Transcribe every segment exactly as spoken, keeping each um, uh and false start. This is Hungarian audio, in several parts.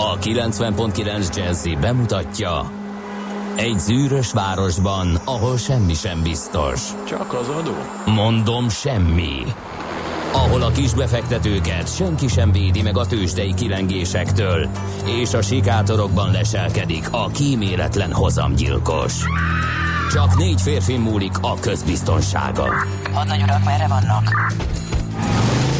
A kilencven pont kilenc Jazzy bemutatja: egy zűrös városban, ahol semmi sem biztos. Csak az adó? Mondom, semmi. Ahol a kisbefektetőket senki sem védi meg a tőzsdei kilengésektől, és a sikátorokban leselkedik a kíméletlen hozamgyilkos. Csak négy férfi múlik a közbiztonsága. Hadnagy urak, merre vannak?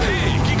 Hé, kik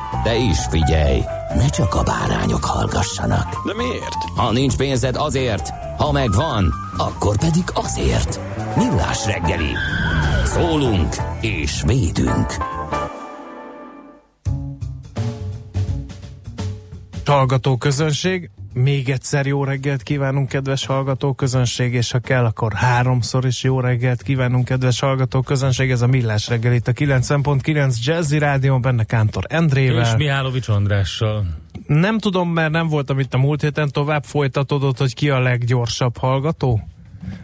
De is figyelj, ne csak a bárányok hallgassanak. De miért? Ha nincs pénzed, azért, ha megvan, akkor pedig azért. Millás reggeli. Szólunk és védünk. Hallgatóközönség, még egyszer jó reggelt kívánunk, kedves hallgatóközönség, és ha kell, akkor háromszor is jó reggelt kívánunk, kedves hallgatóközönség. Ez a Millás reggel itt a kilencven pont kilenc Jazzy Rádió, benne Kántor Endrével. És Mihálovics Andrással. Nem tudom, mert nem voltam itt a múlt héten, tovább folytatódott, hogy ki a leggyorsabb hallgató?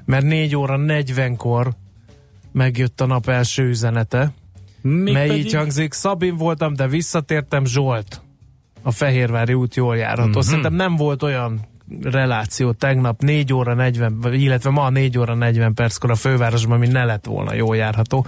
Mert négy óra negyvenkor megjött a nap első üzenete, még mely pedig... így hangzik: Szabin voltam, de visszatértem, Zsolt. A Fehérvári út jól járható. Mm-hmm. Szerintem nem volt olyan reláció tegnap négy óra negyven, illetve ma négy óra negyven perckor a fővárosban, ami ne lett volna jól járható.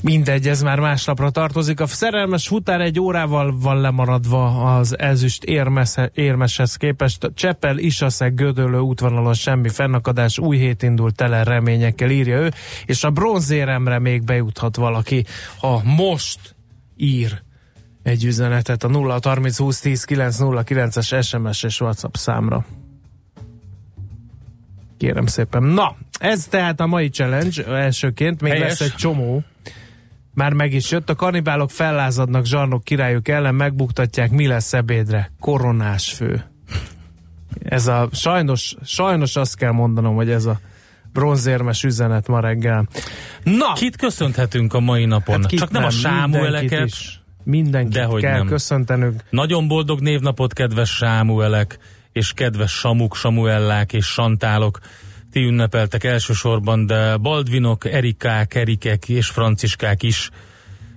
Mindegy, ez már másnapra tartozik. A szerelmes futár egy órával van lemaradva az ezüst érmese, érmeshez képest. Csepel, Isaszeg, Gödöllő útvonalon semmi fennakadás, új hét indul tele reményekkel, írja ő, és a bronzéremre még bejuthat valaki, ha most ír egy üzenetet a nulla harminc húsz tíz kilenc nulla kilences es em es és WhatsApp számra. Kérem szépen. Na, ez tehát a mai challenge elsőként. Még helyes. Lesz egy csomó. Már meg is jött. A kannibálok fellázadnak zsarnok királyuk ellen, megbuktatják, mi lesz ebédre? Koronás fő. Ez a sajnos, sajnos azt kell mondanom, hogy ez a bronzérmes üzenet ma reggel. Na! Kit köszönthetünk a mai napon? Hát Csak nem, nem a Sámueleket is. Mindenkit Dehogy kell nem. köszöntenünk. Nagyon boldog névnapot, kedves Sámuelek, és kedves Samuk, Samuellák és Santálok. Ti ünnepeltek elsősorban, de Baldvinok, Erikák, Erikek és Franciskák is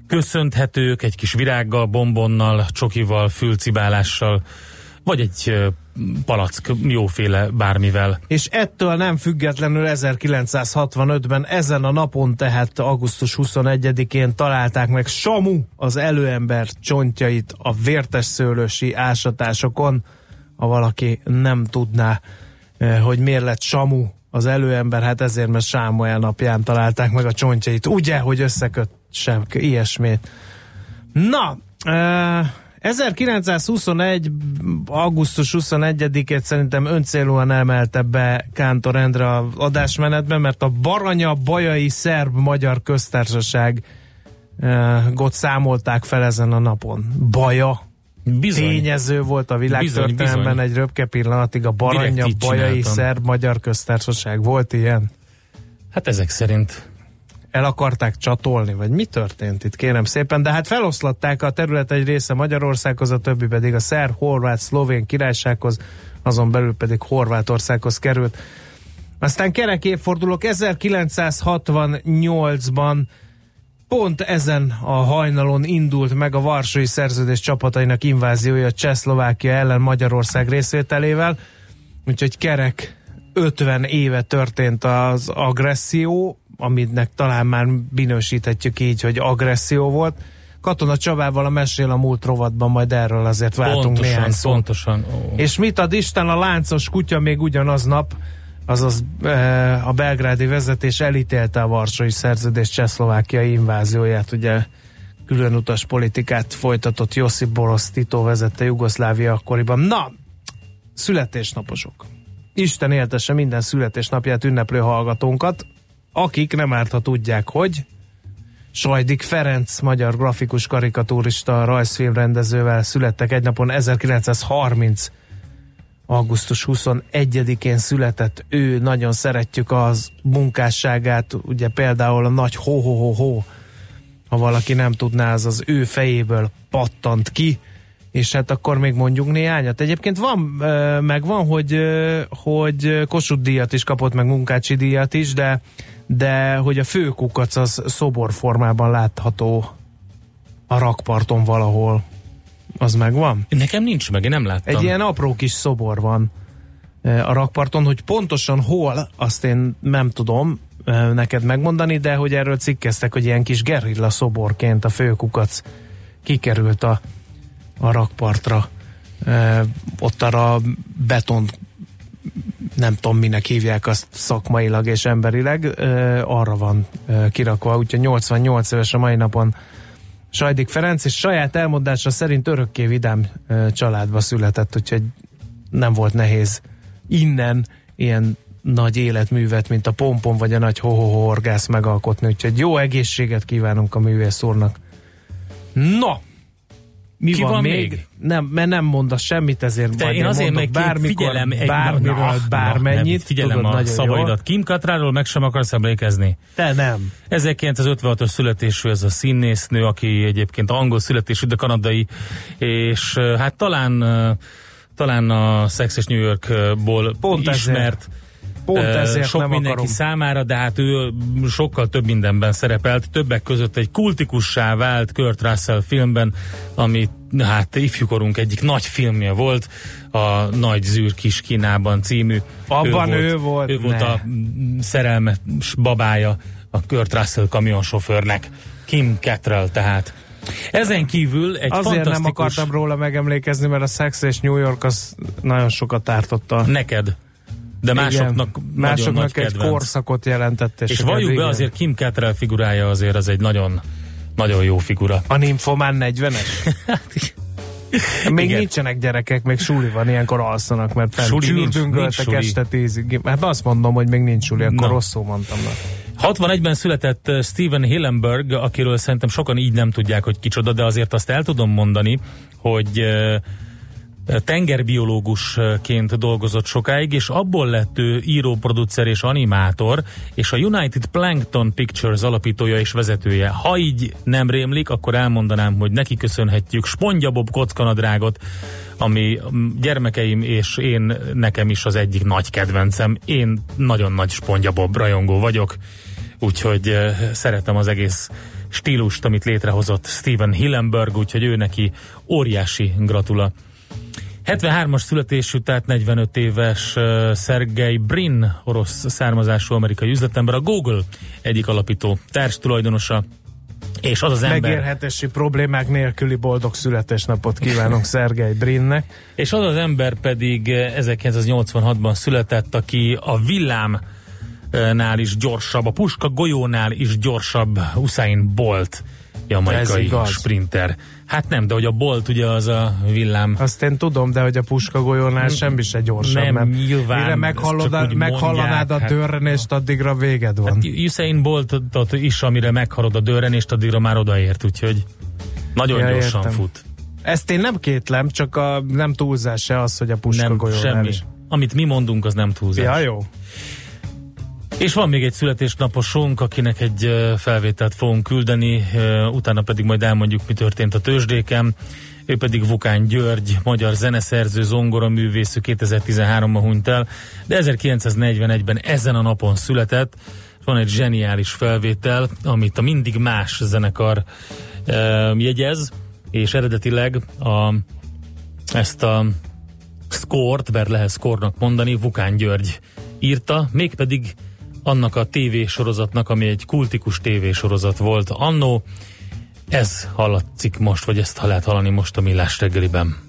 köszönthetők egy kis virággal, bombonnal, csokival, fülcibálással, vagy egy palack jóféle bármivel. És ettől nem függetlenül ezerkilencszázhatvanötben ezen a napon, tehát augusztus huszonegyedikén találták meg Samu, az előember csontjait a vértes szőlősi ásatásokon. Ha valaki nem tudná, hogy miért lett Samu az előember, hát ezért, mert Sámuel napján találták meg a csontjait. Ugye, hogy összekötsem ilyesmét. Na, e- ezerkilencszázhuszonegy augusztus huszonegyedikét szerintem öncélúan emelte be Kántor Endre az adásmenetben, mert a Baranya-Bajai-Szerb-Magyar köztársaságot számolták fel ezen a napon. Baja bizony tényező volt a világtörténelemben egy röpke pillanatig. A Baranya-Bajai-Szerb-Magyar köztársaság volt ilyen? Hát ezek szerint... el akarták csatolni, vagy mi történt itt, kérem szépen, de hát feloszlatták a terület egy része Magyarországhoz, a többi pedig a szerb, horvát, szlovén királysághoz, azon belül pedig Horvátországhoz került. Aztán kerek évfordulók, ezerkilencszázhatvannyolcban pont ezen a hajnalon indult meg a Varsói Szerződés csapatainak inváziója Csehszlovákia ellen Magyarország részvételével, úgyhogy kerek ötven éve történt az agresszió, aminek talán már minősíthetjük így, hogy agresszió volt. Katona Csabával a Mesél a múlt rovatban majd erről azért váltunk pontosan, néhány szót. Pontosan. Ó. És mit ad Isten, a láncos kutya még ugyanaznap, azaz e, a belgrádi vezetés elítélte a Varsói Szerződés csehszlovákiai invázióját, ugye külön utas politikát folytatott Josip Broz Tito vezette Jugoszlávia akkoriban. Na, születésnaposok. Isten éltesse minden születésnapját ünneplő hallgatónkat, akik nem árt, ha tudják, hogy Sajdik Ferenc, magyar grafikus, karikatúrista, rajzfilmrendezővel születtek egy napon. ezerkilencszázharminc augusztus huszonegyedikén született ő, nagyon szeretjük az munkásságát, ugye például a nagy ho-ho-ho-ho, ha valaki nem tudná, az az ő fejéből pattant ki, és hát akkor még mondjuk néhányat. Egyébként van, meg van, hogy, hogy Kossuth díjat is kapott, meg Munkácsi díjat is, de, de hogy a főkukac az szobor formában látható a rakparton valahol. Az megvan? Nekem nincs meg, én nem láttam. Egy ilyen apró kis szobor van a rakparton, hogy pontosan hol, azt én nem tudom neked megmondani, de hogy erről cikkeztek, hogy ilyen kis gerilla szoborként a főkukac kikerült a, a rakpartra. Ott arra beton, nem tudom minek hívják azt szakmailag és emberileg, arra van kirakva, úgyhogy nyolcvannyolc éves a mai napon Sajdik Ferenc, és saját elmondása szerint örökké vidám családba született, úgyhogy nem volt nehéz innen ilyen nagy életművet, mint a Pompon vagy a Nagy ho-ho-ho Horgász megalkotni, úgyhogy jó egészséget kívánunk a művész úrnak. No! Mi Ki van, van még? még? Nem, mert nem mondasz semmit, ezért de én azért mondok bármikor, bármiről, na, bármennyit. Na, figyelem tudod, a szavaidat. Kim Cattrallról meg sem akarsz emlékezni. Te nem. ezerkilencszázötvenhatos születésű ez a színésznő, aki egyébként angol születésű, de kanadai, és hát talán, talán a Sex és New Yorkból pont ismert. Ezért. Pont ezért sok nem mindenki akarom. Számára, de hát ő sokkal több mindenben szerepelt, többek között egy kultikussá vált Kurt Russell filmben, ami hát ifjúkorunk egyik nagy filmje volt, a Nagy Zűr Kis Kínában című. Abban ő volt, ő volt, ő volt a szerelmes babája a Kurt Russell kamionsofőrnek, Kim Cattrall tehát. Ezen kívül egy Azért fantasztikus... nem akartam róla megemlékezni, mert a Sex és New York az nagyon sokat tártotta. Neked. De másoknak, igen, másoknak egy kedvenc. Korszakot jelentett. És, és valljuk be, igen. Azért Kim Cattrall figurája azért az egy nagyon, nagyon jó figura. A Nymphomán negyvenes? Még igen. Nincsenek gyerekek, még suli van, ilyenkor alszanak, mert csürdüngöltek este tízig. Hát azt mondom, hogy még nincs suli, akkor na. Rosszul mondtam. Na. hatvanegyben született Stephen Hillenburg, akiről szerintem sokan így nem tudják, hogy kicsoda, de azért azt el tudom mondani, hogy... tengerbiológusként dolgozott sokáig, és abból lett ő író, producer és animátor, és a United Plankton Pictures alapítója és vezetője. Ha így nem rémlik, akkor elmondanám, hogy neki köszönhetjük Spongyabob Kockanadrágot, ami gyermekeim és én, nekem is az egyik nagy kedvencem. Én nagyon nagy Spongyabob rajongó vagyok, úgyhogy szeretem az egész stílust, amit létrehozott Stephen Hillenburg, úgyhogy ő neki óriási gratula. hetvenhármas születésű, tehát negyvenöt éves uh, Sergey Brin, orosz származású amerikai üzletember, a Google egyik alapító társtulajdonosa, és az az ember... Megérhetési problémák nélküli boldog születésnapot kívánunk Sergey Brinnek. És az az ember pedig ezerkilencszáznyolcvanhatban született, aki a villámnál is gyorsabb, a puska golyónál is gyorsabb Usain Bolt, jamaikai sprinter. Hát nem, de hogy a Bolt ugye az a villám. Azt én tudom, de hogy a puskagolyónál semmi se gyorsabb. Nem, nyilván. Mire meghallod, meghallanád mondják, a dörrenést, hát, addigra véged van. Hát Usain Boltot is, amire meghalod a dörrenést, addigra már odaért, úgyhogy nagyon ja, gyorsan értem. Fut. Ezt én nem kétlem, csak a nem túlzás se az, hogy a puskagolyónál nem, semmi. Is. Amit mi mondunk, az nem túlzás. Ja, jó. És van még egy születésnaposunk, akinek egy felvételt fogunk küldeni, utána pedig majd elmondjuk, mi történt a tőzsdéken. Ő pedig Vukán György, magyar zeneszerző, zongoraművészű, kétezer-tizenháromban hunyt el, de ezerkilencszáznegyvenegyben ezen a napon született. Van egy zseniális felvétel, amit a Mindig Más zenekar e, jegyez, és eredetileg a, ezt a szkort, mert lehet szkornak mondani, Vukán György írta, mégpedig annak a tévésorozatnak, ami egy kultikus tévésorozat volt annó. Ez hallatszik most, vagy ezt lehet hallani most a Millás reggeliben.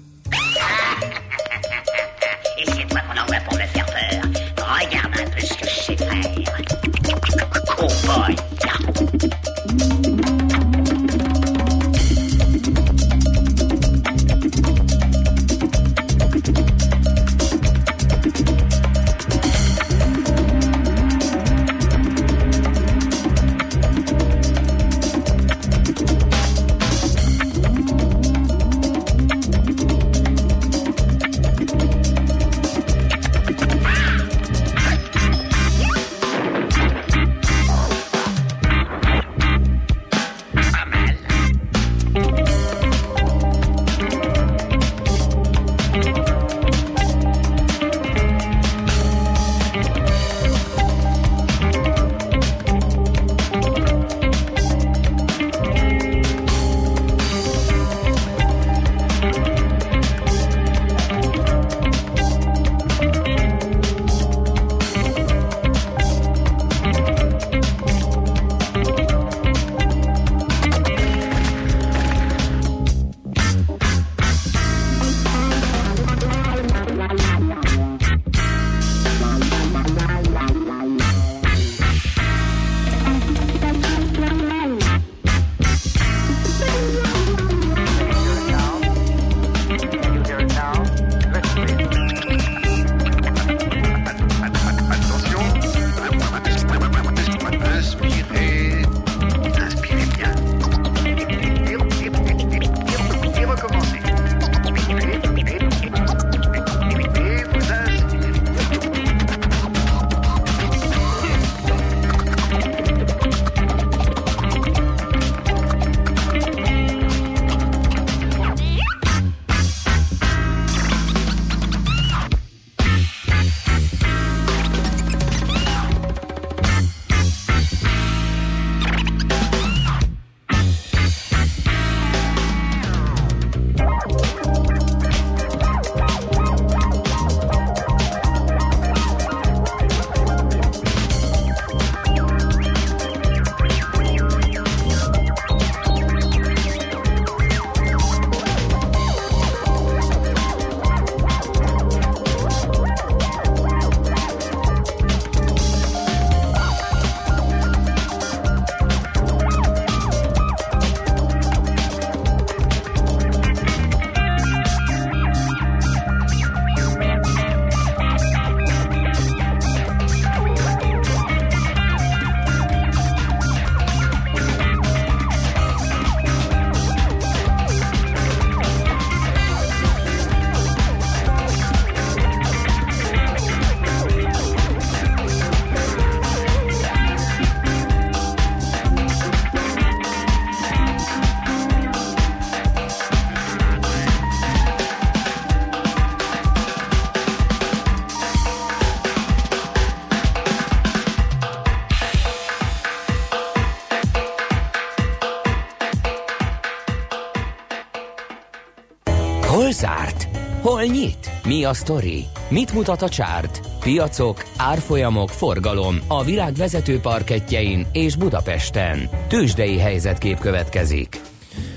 Zárt? Hol nyit? Mi a sztori? Mit mutat a csárt? Piacok, árfolyamok, forgalom a világ vezető parkettjein és Budapesten. Tőzsdei helyzetkép következik.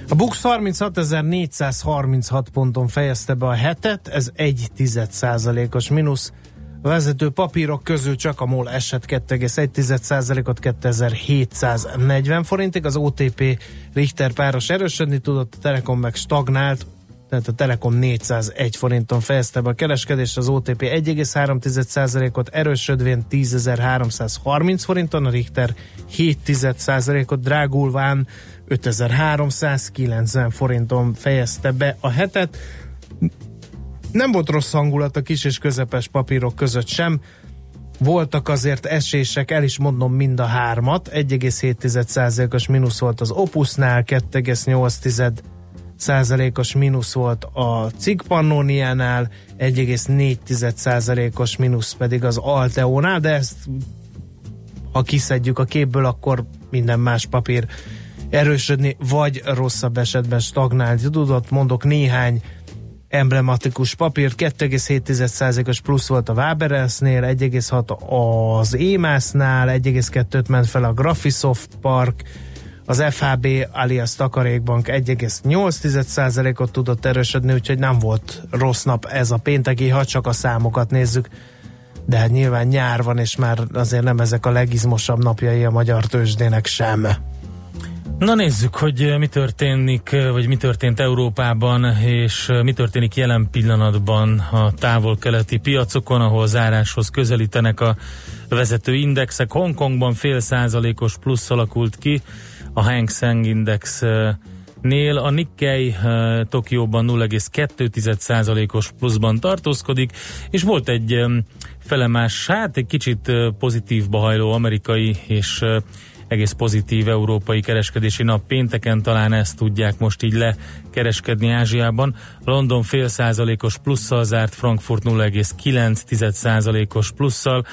A BUX harminchatezer-négyszázharminchat ponton fejezte be a hetet, ez egy tized százalékos mínusz. A vezető papírok közül csak a MOL esett két egész egy tized százalékot kétezer-hétszáznegyven forintig, az o té pé Richter páros erősödni tudott, a Telekom meg stagnált, tehát a Telekom négyszázegy forinton fejezte be a kereskedést, az o té pé egy egész három tized százalékot erősödvén tízezer-háromszázharminc forinton, a Richter hét tized százalékot drágulván ötezer-háromszázkilencven forinton fejezte be a hetet. Nem volt rossz hangulat a kis és közepes papírok között sem. Voltak azért esések, el is mondom mind a hármat. egy egész hét tized százalékos mínusz volt az Opusnál, két egész nyolc tized százalékos mínusz volt a Cikk Pannoniánál, egy egész négy tized százalékos mínusz pedig az Alteónál, de ezt ha kiszedjük a képből, akkor minden más papír erősödni, vagy rosszabb esetben stagnálni tudott. Mondok néhány emblematikus papírt, két egész hét tized százalékos plusz volt a Waberelsnél, egy egész hat az Émászsnál, egy egész kettőt ment fel a Graphisoft Park, az ef há bé alias Takarékbank egy egész nyolc tized százalékot tudott erősödni, úgyhogy nem volt rossz nap ez a pénteki, ha csak a számokat nézzük, de hát nyilván nyár van, és már azért nem ezek a legizmosabb napjai a magyar tőzsdének sem. Na nézzük, hogy mi történik, vagy mi történt Európában, és mi történik jelen pillanatban a távol-keleti piacokon, ahol záráshoz közelítenek a vezető indexek. Hongkongban fél százalékos plusz alakult ki a Hang Seng Indexnél, a Nikkei Tokióban nulla egész két tized százalékos pluszban tartózkodik, és volt egy felemás, hát egy kicsit pozitívba hajló amerikai és egész pozitív európai kereskedési nap pénteken, talán ezt tudják most így lekereskedni Ázsiában. London fél százalékos plusszal zárt, Frankfurt nulla egész kilenc tized százalékos plusszal,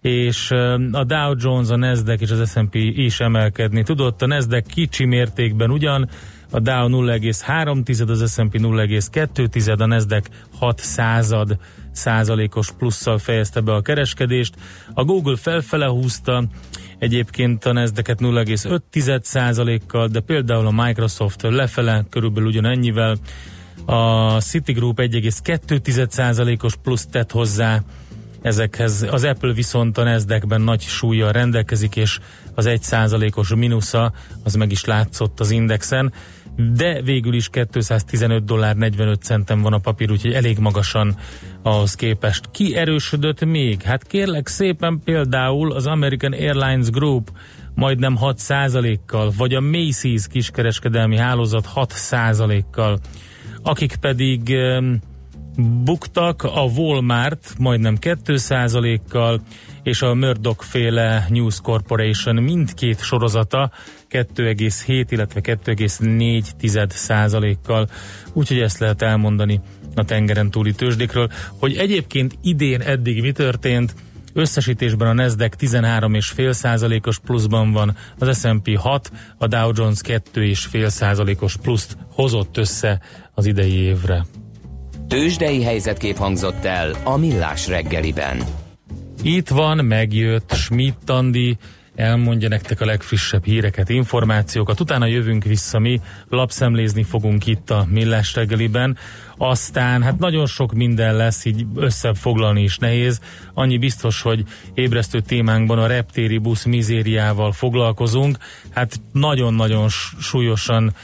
és a Dow Jones, a Nasdaq és az es and pé is emelkedni tudott. A Nasdaq kicsi mértékben ugyan, a Dow nulla egész három tized, az es and pé nulla egész kettő tized, a Nasdaq hat század százalékos plusszal fejezte be a kereskedést. A Google felfele húzta egyébként a Nasdaqet nulla egész öt tized százalékkal, de például a Microsoft lefele körülbelül ugyanennyivel, a Citigroup egy egész kettő tized százalékos plusz tett hozzá ezekhez. Az Apple viszont a Nasdaqben nagy súllyal rendelkezik, és az egy százalékos mínusza az meg is látszott az indexen, de végül is kétszáztizenöt dollár negyvenöt centen van a papír, úgyhogy elég magasan ahhoz képest. Ki erősödött még? Hát kérlek szépen például az American Airlines Group majdnem hat százalékkal, vagy a Macy's kiskereskedelmi hálózat hat százalékkal. Akik pedig um, buktak, a Walmart majdnem két százalékkal, és a Murdoch-féle News Corporation mindkét sorozata két egész hét, illetve két egész négy tized százalékkal. Úgyhogy ezt lehet elmondani a tengeren túli tőzsdékről, hogy egyébként idén eddig mi történt. Összesítésben a Nasdaq tizenhárom egész öt tized százalékos pluszban van, az es and pé hat, a Dow Jones két egész öt tized százalékos pluszt hozott össze az idei évre. Tőzsdei helyzetkép hangzott el a Millás reggeliben. Itt van, megjött Schmidt Andi, elmondja nektek a legfrissebb híreket, információkat, utána jövünk vissza mi, lapszemlézni fogunk itt a Millás reggeliben, aztán hát nagyon sok minden lesz, így összefoglalni is nehéz, annyi biztos, hogy ébresztő témánkban a reptéri busz mizériával foglalkozunk, hát nagyon-nagyon súlyosan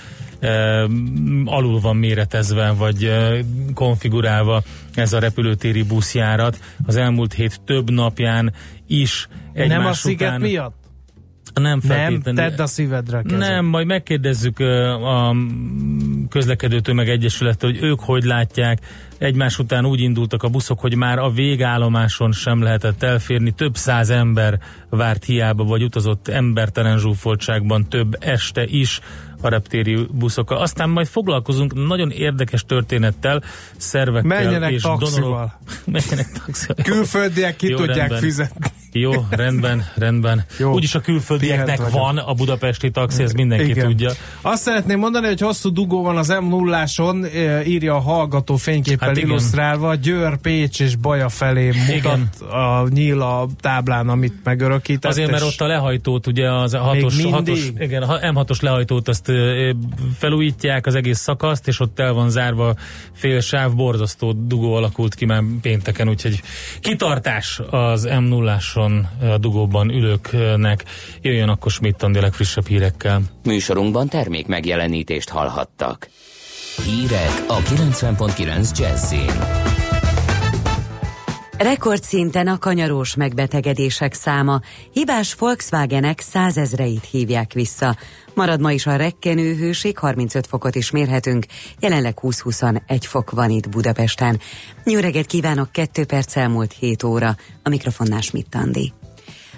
e, alul van méretezve, vagy e, konfigurálva ez a repülőtéri buszjárat, az elmúlt hét több napján is egymás nem a sziget után, miatt? Nem feltétlenül. Nem, tedd a szívedre kezed. Nem, majd megkérdezzük a közlekedő tömeg egyesülettől, hogy ők hogy látják. Egymás után úgy indultak a buszok, hogy már a végállomáson sem lehetett elférni. Több száz ember várt hiába, vagy utazott embertelen zsúfoltságban több este is a reptéri buszokkal. Aztán majd foglalkozunk nagyon érdekes történettel, szervekkel menjenek és donorok. Menjenek taxival. Külföldiek ki jó, tudják rendben. Fizetni. Jó, rendben, rendben. Jó. Úgyis a külföldieknek van a budapesti taxi, ez mindenki igen. tudja. Azt szeretném mondani, hogy hosszú dugó van az em nullason, írja a hallgató fényképpel hát illusztrálva, Győr, Pécs és Baja felé mutat igen. a nyíl a táblán, amit megörökített. Azért, mert ott a lehajtót, ugye az hatos, hatos, igen, em hatos lehajtót, azt felújítják az egész szakaszt, és ott el van zárva fél sáv, borzasztó dugó alakult ki már pénteken, úgyhogy kitartás az em nullason a dugóban ülőknek. Jöjjön akkor Schmidt Andi legfrissebb hírekkel. Műsorunkban termék megjelenítést hallhattak. Hírek a kilencven egész kilenc Jazzyn. Rekordszinten a kanyarós megbetegedések száma. Hibás Volkswagenek százezreit hívják vissza. Marad ma is a rekkenő hőség, harmincöt fokot is mérhetünk. Jelenleg húsz-huszonegy fok van itt Budapesten. Jó reggelt kívánok, kettő perc elmúlt hét óra. A mikrofonnál Schmidt Andi.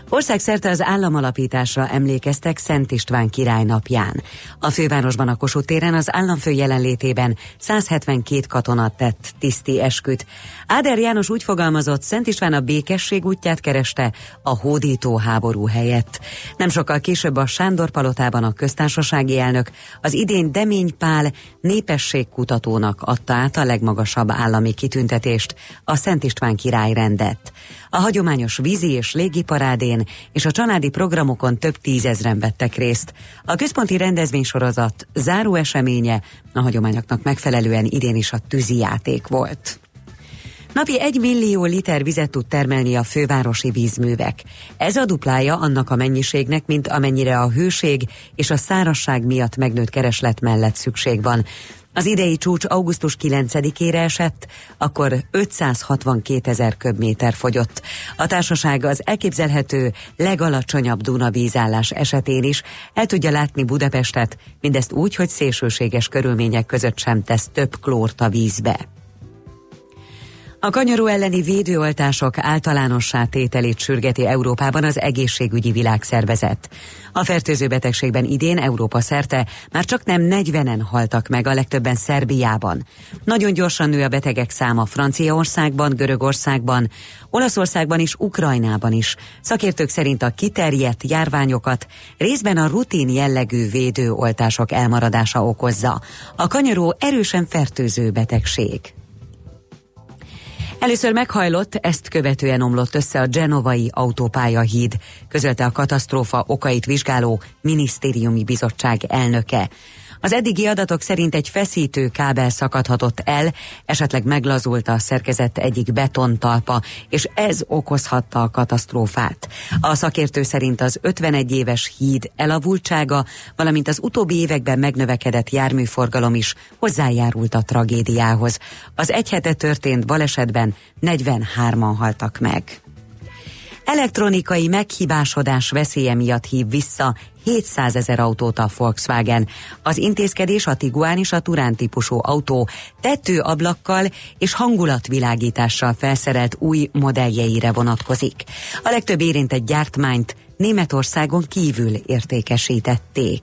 Országszerte az államalapításra emlékeztek Szent István király napján. A fővárosban a Kossuth téren az államfő jelenlétében száz hetvenkét katona tett tiszti esküt. Áder János úgy fogalmazott, Szent István a békesség útját kereste a hódító háború helyett. Nem sokkal később a Sándor palotában a köztársasági elnök az idén Demény Pál népességkutatónak adta át a legmagasabb állami kitüntetést, a Szent István király rendet. A hagyományos vízi és légiparádén és a családi programokon több tízezren vettek részt. A központi rendezvénysorozat záró eseménye a hagyományoknak megfelelően idén is a tűzijáték volt. Napi egy millió liter vizet tud termelni a fővárosi vízművek. Ez a duplája annak a mennyiségnek, mint amennyire a hőség és a szárazság miatt megnőtt kereslet mellett szükség van. Az idei csúcs augusztus kilencedikére esett, akkor ötszázhatvankétezer köbméter fogyott. A társaság az elképzelhető legalacsonyabb Dunavízállás esetén is el tudja látni Budapestet, mindezt úgy, hogy szélsőséges körülmények között sem tesz több klórt a vízbe. A kanyaró elleni védőoltások általánossá tételét sürgeti Európában az egészségügyi világszervezet. A fertőző betegségben idén Európa szerte már csak nem negyvenen haltak meg, a legtöbben Szerbiában. Nagyon gyorsan nő a betegek száma Franciaországban, Görögországban, Olaszországban és Ukrajnában is. Szakértők szerint a kiterjedt járványokat részben a rutin jellegű védőoltások elmaradása okozza. A kanyaró erősen fertőző betegség. Először meghajlott, ezt követően omlott össze a genovai autópályahíd, közölte a katasztrófa okait vizsgáló minisztériumi bizottság elnöke. Az eddigi adatok szerint egy feszítő kábel szakadhatott el, esetleg meglazult a szerkezet egyik betontalpa, és ez okozhatta a katasztrófát. A szakértő szerint az ötvenegy éves híd elavultsága, valamint az utóbbi években megnövekedett járműforgalom is hozzájárult a tragédiához. Az egy hete történt balesetben negyvenhárman haltak meg. Elektronikai meghibásodás veszélye miatt hív vissza hétszázezer autót a Volkswagen. Az intézkedés a Tiguan és a Turán típusú autó tetőablakkal és hangulatvilágítással felszerelt új modelljeire vonatkozik. A legtöbb érintett gyártmányt Németországon kívül értékesítették.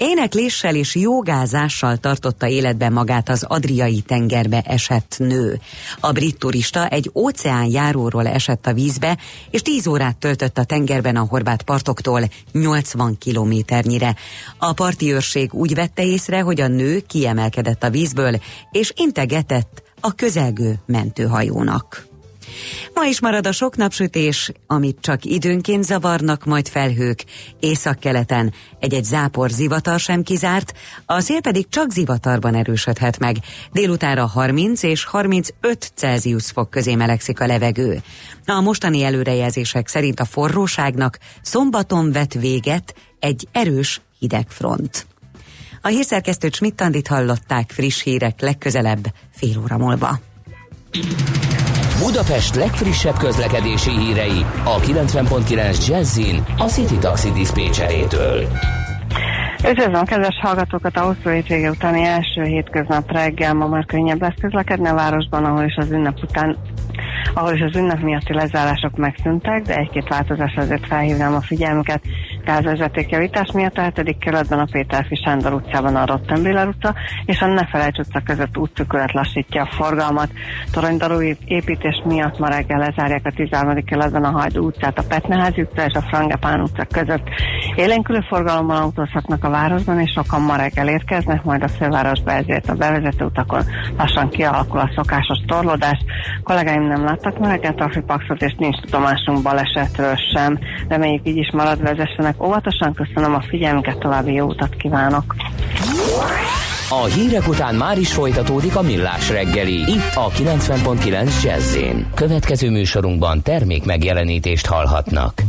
Énekléssel és jogázással tartotta életben magát az Adriai tengerbe esett nő. A brit turista egy óceánjáróról esett a vízbe, és tíz órát töltött a tengerben a horvát partoktól nyolcvan kilométernyire. A parti őrség úgy vette észre, hogy a nő kiemelkedett a vízből, és integetett a közelgő mentőhajónak. Ma is marad a sok napsütés, amit csak időnként zavarnak majd felhők. Északkeleten egy-egy zápor zivatar sem kizárt, a szél pedig csak zivatarban erősödhet meg. Délutánra harminc és harmincöt Celsius fok közé melegszik a levegő. A mostani előrejelzések szerint a forróságnak szombaton vet véget egy erős hidegfront. A hírszerkesztőt Schmidt-Tandit hallották, friss hírek legközelebb fél óra múlva. Budapest legfrissebb közlekedési hírei a kilencven egész kilenc Jazzyn a City Taxi diszpécserétől. Üdvözlöm kedves hallgatókat! A hosszú hétvége utáni első hétköznap reggel ma már könnyebb lesz közlekedni a városban, ahol is az ünnep után, ahol is az ünnep miatti lezárások megszűntek, de egy-két változás azért felhívnám a figyelmüket. Gázvezetékjavítás miatt a hetedik kerületben a Péterfi Sándor utcában a Rottenbiller utca és a Nefelejts utca között úttükület lassítja a forgalmat. Toronydarú építés miatt ma reggel lezárják a tizenharmadik kerületben a Hajdú utcát, a Petneházi utca és a Frangepán utca között. Élénkülő forgalommal autózhatnak a városban, és sokan ma reggel érkeznek, majd a fővárosba, ezért a bevezető utakon lassan kialakul a szokásos torlódás. Kollégáim nem láttak ma reggel trafipaxot, és nincs tudomásunk balesetről sem. Reméljük így is marad, vezessenek óvatosan, köszönöm a figyelmüket, további jó utat kívánok! A hírek után már is folytatódik a Millás reggeli, itt a kilencven egész kilenc Jazzy-n. Következő műsorunkban termék megjelenítést hallhatnak.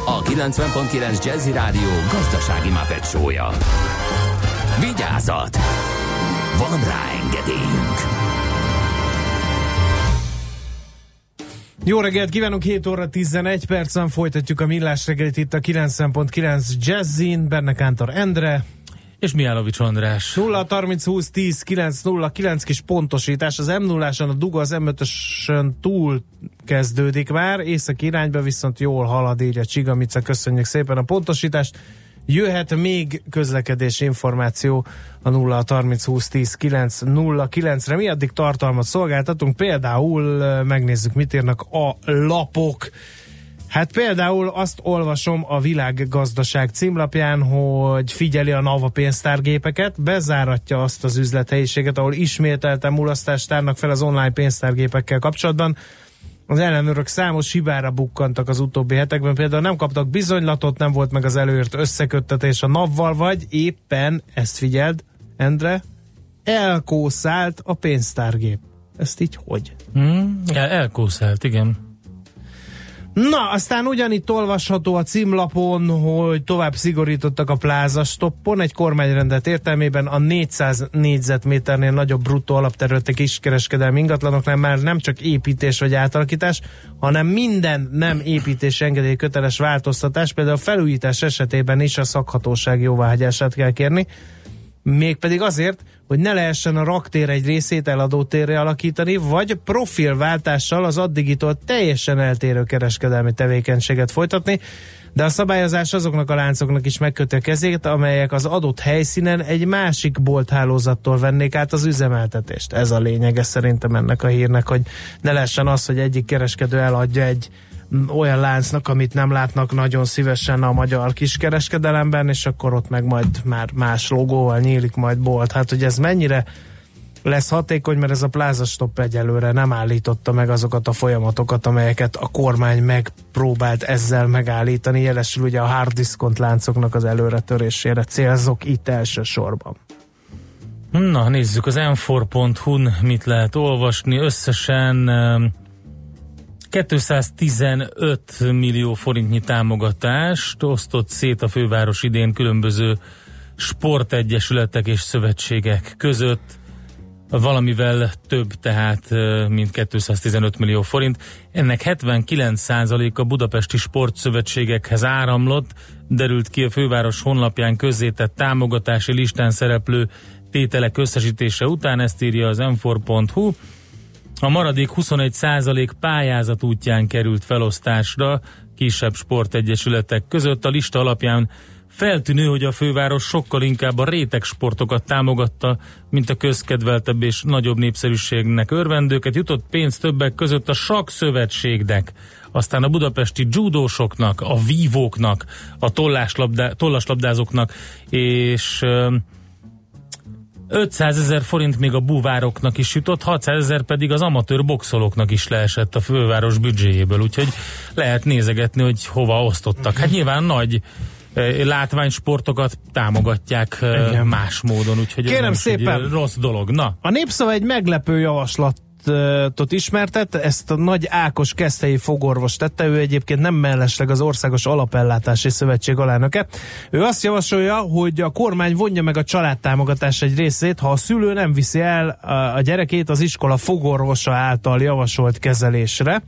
a kilencven egész kilenc Jazzy Rádió gazdasági Muppet Show-ja. Vigyázat! Van rá engedélyünk! Jó reggelt kívánunk, hét óra tizenegy percen folytatjuk a Millás reggelit itt a kilencven egész kilenc Jazzyn, benne Kántor Endre és Mihálovics András. nulla harminc húsz tíz kilenc nulla kilenc kis pontosítás. Az em nulláson a duga az em ötösön túl kezdődik már, északi irányba viszont jól halad, így a Csigamica. Köszönjük szépen a pontosítást. Jöhet még közlekedési információ a nulla harminc húsz tíz kilenc nulla kilencre. Mi addig tartalmat szolgáltatunk, például megnézzük, mit írnak a lapok. Hát például azt olvasom a Világgazdaság címlapján, hogy figyeli a NAVA pénztárgépeket, bezáratja azt az üzlethelyiséget, ahol ismételten mulasztást tárnak fel az online pénztárgépekkel kapcsolatban. Az ellenőrök számos hibára bukkantak az utóbbi hetekben, például nem kaptak bizonylatot, nem volt meg az előírt összeköttetés a NAV-val, vagy éppen, ezt figyeld, Endre, elkószált a pénztárgép. Ezt így hogy? Hmm, el- elkószált, igen. Na, aztán ugyanitt olvasható a címlapon, hogy tovább szigorítottak a plázastoppon. Egy kormányrendet értelmében a négyszáz négyzetméternél nagyobb bruttó alapterületek kiskereskedelmi ingatlanoknál már nem csak építés vagy átalakítás, hanem minden nem építési engedélyköteles változtatás, például a felújítás esetében is a szakhatóság jóváhagyását kell kérni. Mégpedig azért, hogy ne lehessen a raktér egy részét eladótérre alakítani, vagy profilváltással az addigitól teljesen eltérő kereskedelmi tevékenységet folytatni, de a szabályozás azoknak a láncoknak is megköti a kezét, amelyek az adott helyszínen egy másik bolthálózattól vennék át az üzemeltetést. Ez a lényege szerintem ennek a hírnek, hogy ne lehessen az, hogy egyik kereskedő eladja egy olyan láncnak, amit nem látnak nagyon szívesen a magyar kiskereskedelemben, és akkor ott meg majd már más logóval nyílik majd bolt. Hát, hogy ez mennyire lesz hatékony, mert ez a plázastopp egyelőre nem állította meg azokat a folyamatokat, amelyeket a kormány megpróbált ezzel megállítani. Jelesül ugye a hard diszkont láncoknak az előretörésére célzok itt elsősorban. Na, nézzük az em négy pont hú-n mit lehet olvasni. Összesen kétszáztizenöt millió forintnyi támogatást osztott szét a főváros idén különböző sportegyesületek és szövetségek között. valamivel több, tehát mint kétszáztizenöt millió forint. Ennek hetvenkilenc százaléka budapesti sportszövetségekhez áramlott, derült ki a főváros honlapján közzétett támogatási listán szereplő tételek összesítése után, ezt írja az m négy pont hu. A maradék huszonegy százalék pályázat útján került felosztásra kisebb sportegyesületek között. A lista alapján feltűnő, hogy a főváros sokkal inkább a réteg sportokat támogatta, mint a közkedveltebb és nagyobb népszerűségnek örvendőket. Jutott pénz többek között a sakszövetségnek, aztán a budapesti judósoknak, a vívóknak, a tolláslabdá, tollaslabdázóknak, és ötszázezer forint még a búvároknak is jutott, hatszázezer pedig az amatőr boxolóknak is leesett a főváros büdzséjéből, úgyhogy lehet nézegetni, hogy hova osztottak. Hát nyilván nagy látványsportokat támogatják igen. más módon, úgyhogy kérem ez nem rossz dolog. Na. A Népszava egy meglepő javaslatot ismertett, ezt a Nagy Ákos keszthelyi fogorvos tette, ő egyébként nem mellesleg az Országos Alapellátási Szövetség alelnöke. Ő azt javasolja, hogy a kormány vonja meg a családtámogatás egy részét, ha a szülő nem viszi el a gyerekét az iskola fogorvosa által javasolt kezelésre.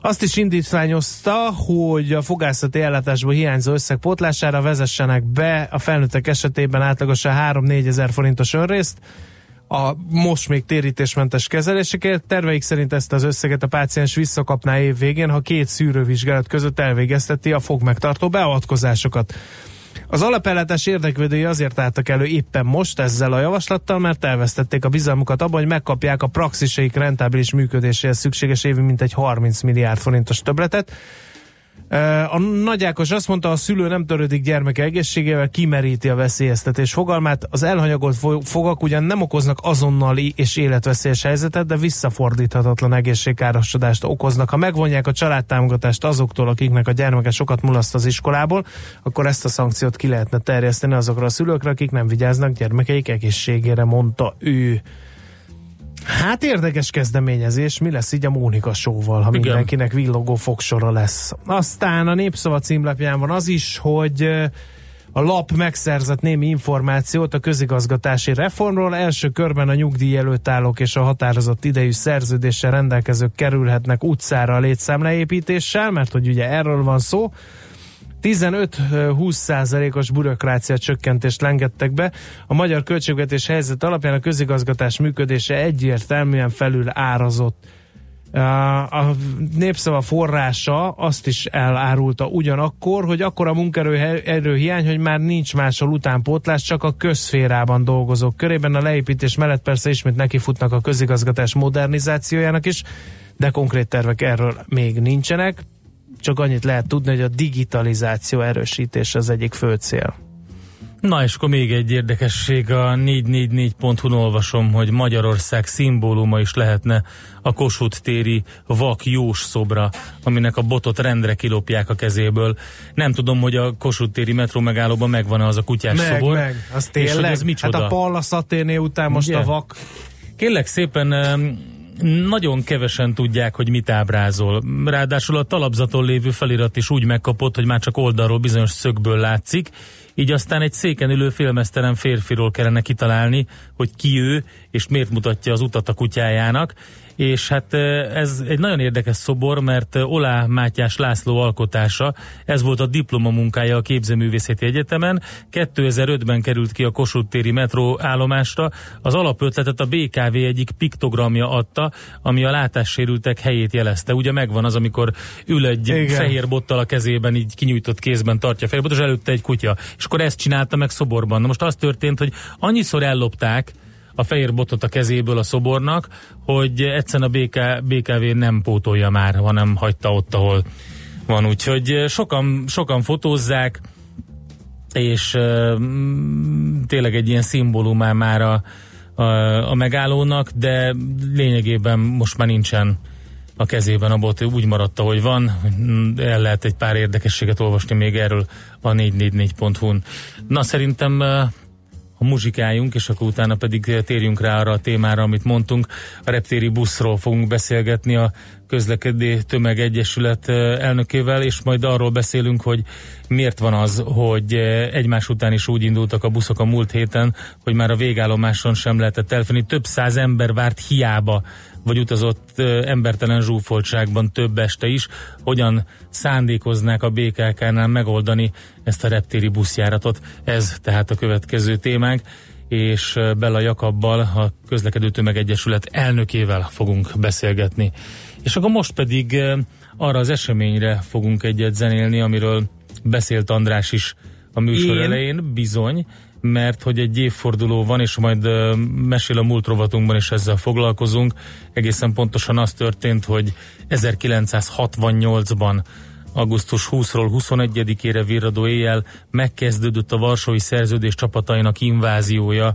Azt is indítványozta, hogy a fogászati ellátásból hiányzó összeg pótlására vezessenek be a felnőttek esetében átlagosan három-négyezer forintos önrészt a most még térítésmentes kezelésekért. Terveik szerint ezt az összeget a páciens visszakapná év végén, ha két szűrővizsgálat között elvégezteti a fogmegtartó beavatkozásokat. Az alapellátás érdekvédői azért álltak elő éppen most ezzel a javaslattal, mert elvesztették a bizalmukat abban, hogy megkapják a praxiseik rentábilis működéséhez szükséges évi mintegy harminc milliárd forintos többletet. A Nagy Ákos azt mondta, a szülő nem törődik gyermeke egészségével, kimeríti a veszélyeztetés fogalmát. Az elhanyagolt fogak ugyan nem okoznak azonnali és életveszélyes helyzetet, de visszafordíthatatlan egészségkárosodást okoznak. Ha megvonják a családtámogatást azoktól, akiknek a gyermeke sokat mulaszt az iskolából, akkor ezt a szankciót ki lehetne terjeszteni azokra a szülőkre, akik nem vigyáznak gyermekeik egészségére, mondta ő. Hát érdekes kezdeményezés, mi lesz így a Mónika Show-val, ha igen. mindenkinek villogó fogsora lesz. Aztán a Népszava címlapján van az is, hogy a lap megszerzett némi információt a közigazgatási reformról. Első körben a nyugdíj előtt állók és a határozott idejű szerződéssel rendelkezők kerülhetnek utcára a létszámleépítéssel, mert hogy ugye erről van szó. tizenöt-húsz százalékos bürokrácia csökkentést lengettek be. A magyar költségvetés helyzet alapján a közigazgatás működése egyértelműen felül árazott. A Népszava forrása azt is elárulta ugyanakkor, hogy akkora munkaerőhiány, hogy már nincs máshol utánpótlás, csak a közszférában dolgozók körében. A leépítés mellett persze ismét nekifutnak a közigazgatás modernizációjának is, de konkrét tervek erről még nincsenek. Csak annyit lehet tudni, hogy a digitalizáció erősítése az egyik fő cél. Na és akkor még egy érdekesség, a négy négy négy pont hu-n olvasom, hogy Magyarország szimbóluma is lehetne a Kossuth téri vak Jós szobra, aminek a botot rendre kilopják a kezéből. Nem tudom, hogy a Kossuth téri metró megállóban megvan-e az a kutyás meg, szobor. Meg, az tényleg. És ez micsoda? Hát a Palla szatérné után most ugye? A vak. Kérlek szépen, nagyon kevesen tudják, hogy mit ábrázol. Ráadásul a talapzaton lévő felirat is úgy megkapott, hogy már csak oldalról bizonyos szögből látszik, így aztán egy széken ülő félmeztelen férfiról kellene kitalálni, hogy ki ő, és miért mutatja az utat a kutyájának. És hát ez egy nagyon érdekes szobor, mert Olá Mátyás László alkotása, ez volt a diplomamunkája a Képzőművészeti Egyetemen, kétezer-ötben került ki a Kossuth téri metró állomásra, az alapötletet a bé ká vé egyik piktogramja adta, ami a látássérültek helyét jelezte. Ugye megvan az, amikor ül egy igen. fehér bottal a kezében, így kinyújtott kézben tartja a fehér bottal, és előtte egy kutya, és akkor ezt csinálta meg szoborban. Na most az történt, hogy annyiszor ellopták a fehér botot a kezéből a szobornak, hogy egyszerűen a bé ká vé nem pótolja már, hanem hagyta ott, ahol van. Úgyhogy sokan, sokan fotózzák, és uh, tényleg egy ilyen szimbólumá már a, a, a megállónak, de lényegében most már nincsen a kezében a bot, úgy maradt, ahogy van. El lehet egy pár érdekességet olvasni még erről a négy négy négy pont hu-n. Na, szerintem uh, muzsikáljunk, és akkor utána pedig térjünk rá arra a témára, amit mondtunk. A reptéri buszról fogunk beszélgetni a Közlekedő Tömegegyesület elnökével, és majd arról beszélünk, hogy miért van az, hogy egymás után is úgy indultak a buszok a múlt héten, hogy már a végállomáson sem lehetett elférni. Több száz ember várt hiába, vagy utazott embertelen zsúfoltságban több este is. Hogyan szándékoznák a bé ká ká-nál megoldani ezt a reptéri buszjáratot? Ez tehát a következő témánk, és Bella Jakabbal, a Közlekedő Tömegegyesület elnökével fogunk beszélgetni. És akkor most pedig arra az eseményre fogunk egyet zenélni, amiről beszélt András is a műsor Én? elején, bizony, mert hogy egy évforduló van, és majd mesél a múlt rovatunkban, és ezzel foglalkozunk. Egészen pontosan az történt, hogy ezerkilencszázhatvannyolcban augusztus huszadikáról huszonegyedikére virradó éjjel megkezdődött a Varsói Szerződés csapatainak inváziója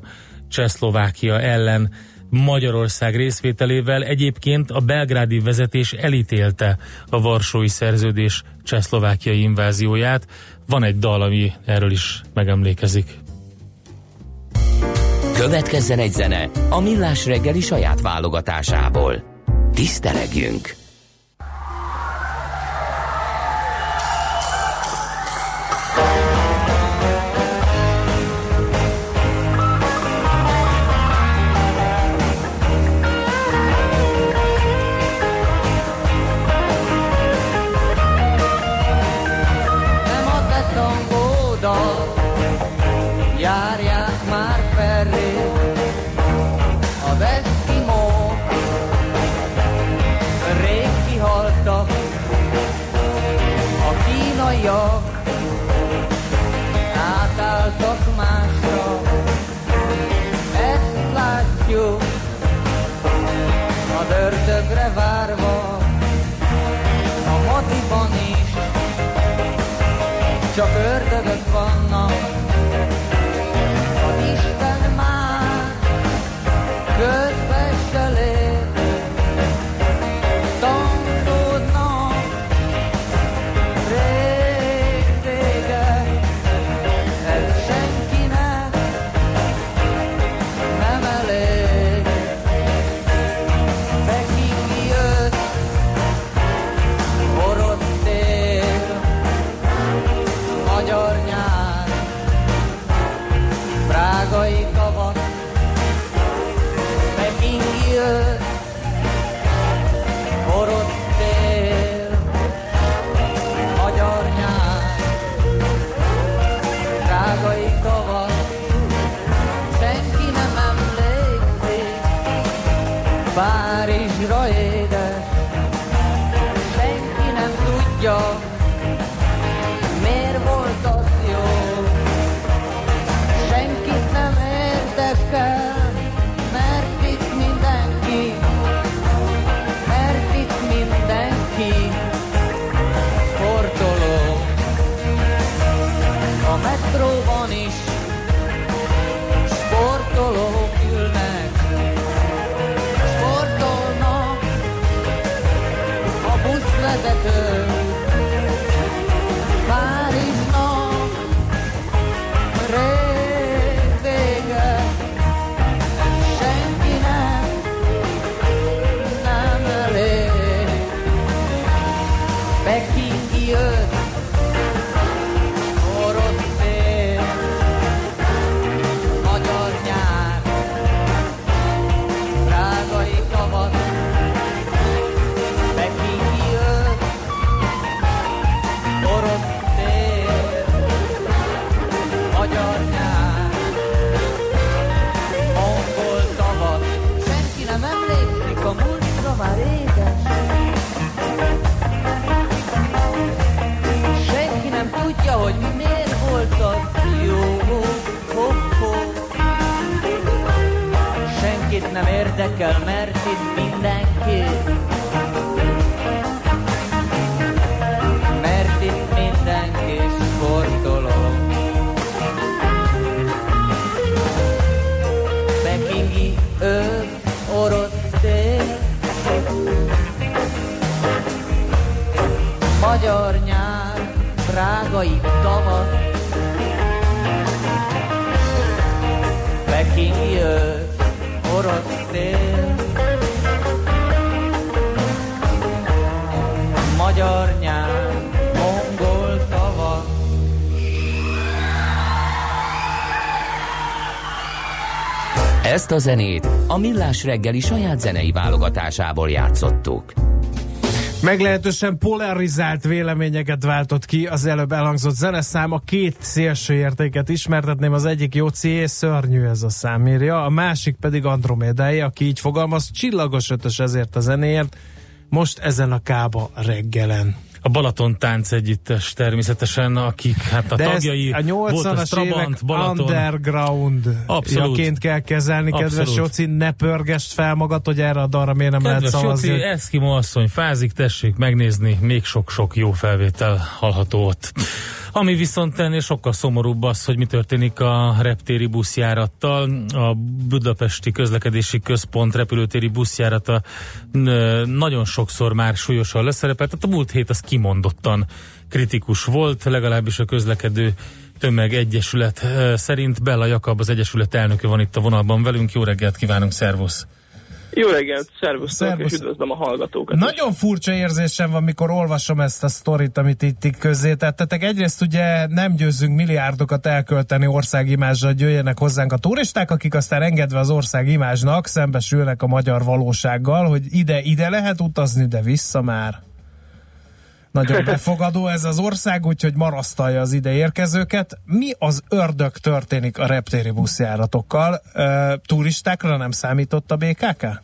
Csehszlovákia ellen Magyarország részvételével. Egyébként a belgrádi vezetés elítélte a Varsói Szerződés csehszlovákiai invázióját. Van egy dal, ami erről is megemlékezik. Következzen egy zene a Millás reggeli saját válogatásából. Tisztelegjünk! Csak ördögök vannak, az Isten már közben se lép, tanulódnak rég-régen, ez senkinek nem elég. Pekingbe jött orosz tél, magyar nyár, prágai tavasz, pekingi ősz, orosz tél, magyar nyár, prágai tavasz, senki nem emlékszik Párizsra édes, senki nem tudja, miért volt az jó? Senkit nem érdekel, mert itt mindenki, mert itt mindenki sportoló. A metróban is sportolók ülnek, sportolnak a buszvezetők. Párizsnak rég vége, senkinek nem elég. Pekingi jött orosz tél, magyar nyár, prágai tavasz, pekingi jött orosz tél, magyar nyár, angol tavasz. Senki nem emlékszik a múltra már régen. Senki nem tudja, hogy mi miért volt az jó. Hoppó. Senkit nem érdekel, mert itt mindenki, mert itt mindenki sportoló. Pekingi ősz, orosz tél, magyar nyár, prágai tavasz, fille oroszén, magyar nyelv, mongol tavak. Ezt a zenét a Millás reggeli saját zenei válogatásából játszottuk. Meglehetősen polarizált véleményeket váltott ki az előbb elhangzott zeneszám. A két szélső értéket ismertetném, az egyik Jóci, szörnyű ez a szám, írja, a másik pedig Andromédáé, aki így fogalmaz, csillagos ötös ezért a zenéért, most ezen a Kába reggelen. A Balaton tánc együttes természetesen, akik hát a de tagjai, a volt a Trabant, Balaton. Underground-jaként kell kezelni, abszolút. Kedves Jóci, ne pörgesd fel magad, hogy erre a darra miért nem kedves lehet szavazni. Kedves Jóci, eszkimó asszony, fázik, tessék megnézni, még sok-sok jó felvétel hallható ott. Ami viszont ennél sokkal szomorúbb az, hogy mi történik a reptéri buszjárattal. A Budapesti Közlekedési Központ repülőtéri buszjárata nagyon sokszor már súlyosan leszerepelt. Tehát a múlt hét az kimondottan kritikus volt, legalábbis a közlekedő tömeg egyesület szerint. Bella Jakab, az egyesület elnöke van itt a vonalban velünk. Jó reggelt kívánunk, szervusz! Jó reggelt, szervusztok, és üdvözlöm a hallgatókat. Nagyon is furcsa érzésem van, mikor olvasom ezt a sztorit, amit itt, itt közzé tettetek. Egyrészt ugye nem győzünk milliárdokat elkölteni országimázsra, jöjjenek hozzánk a turisták, akik aztán engedve az országimázsnak szembesülnek a magyar valósággal, hogy ide-ide lehet utazni, de vissza már. Nagyon befogadó ez az ország, úgyhogy marasztalja az ide érkezőket. Mi az ördög történik a reptéri buszjáratokkal? E, turistákra nem számított a bé ká ká?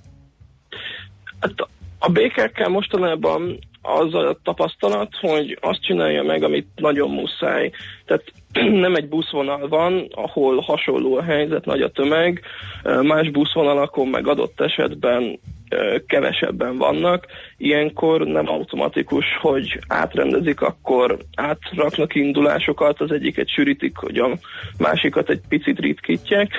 Hát a bé ká ká mostanában az a tapasztalat, hogy azt csinálja meg, amit nagyon muszáj. Tehát nem egy buszvonal van, ahol hasonló a helyzet, nagy a tömeg, más buszvonalakon meg adott esetben kevesebben vannak, ilyenkor nem automatikus, hogy átrendezik, akkor átraknak indulásokat, az egyiket sűrítik, hogy a másikat egy picit ritkítják.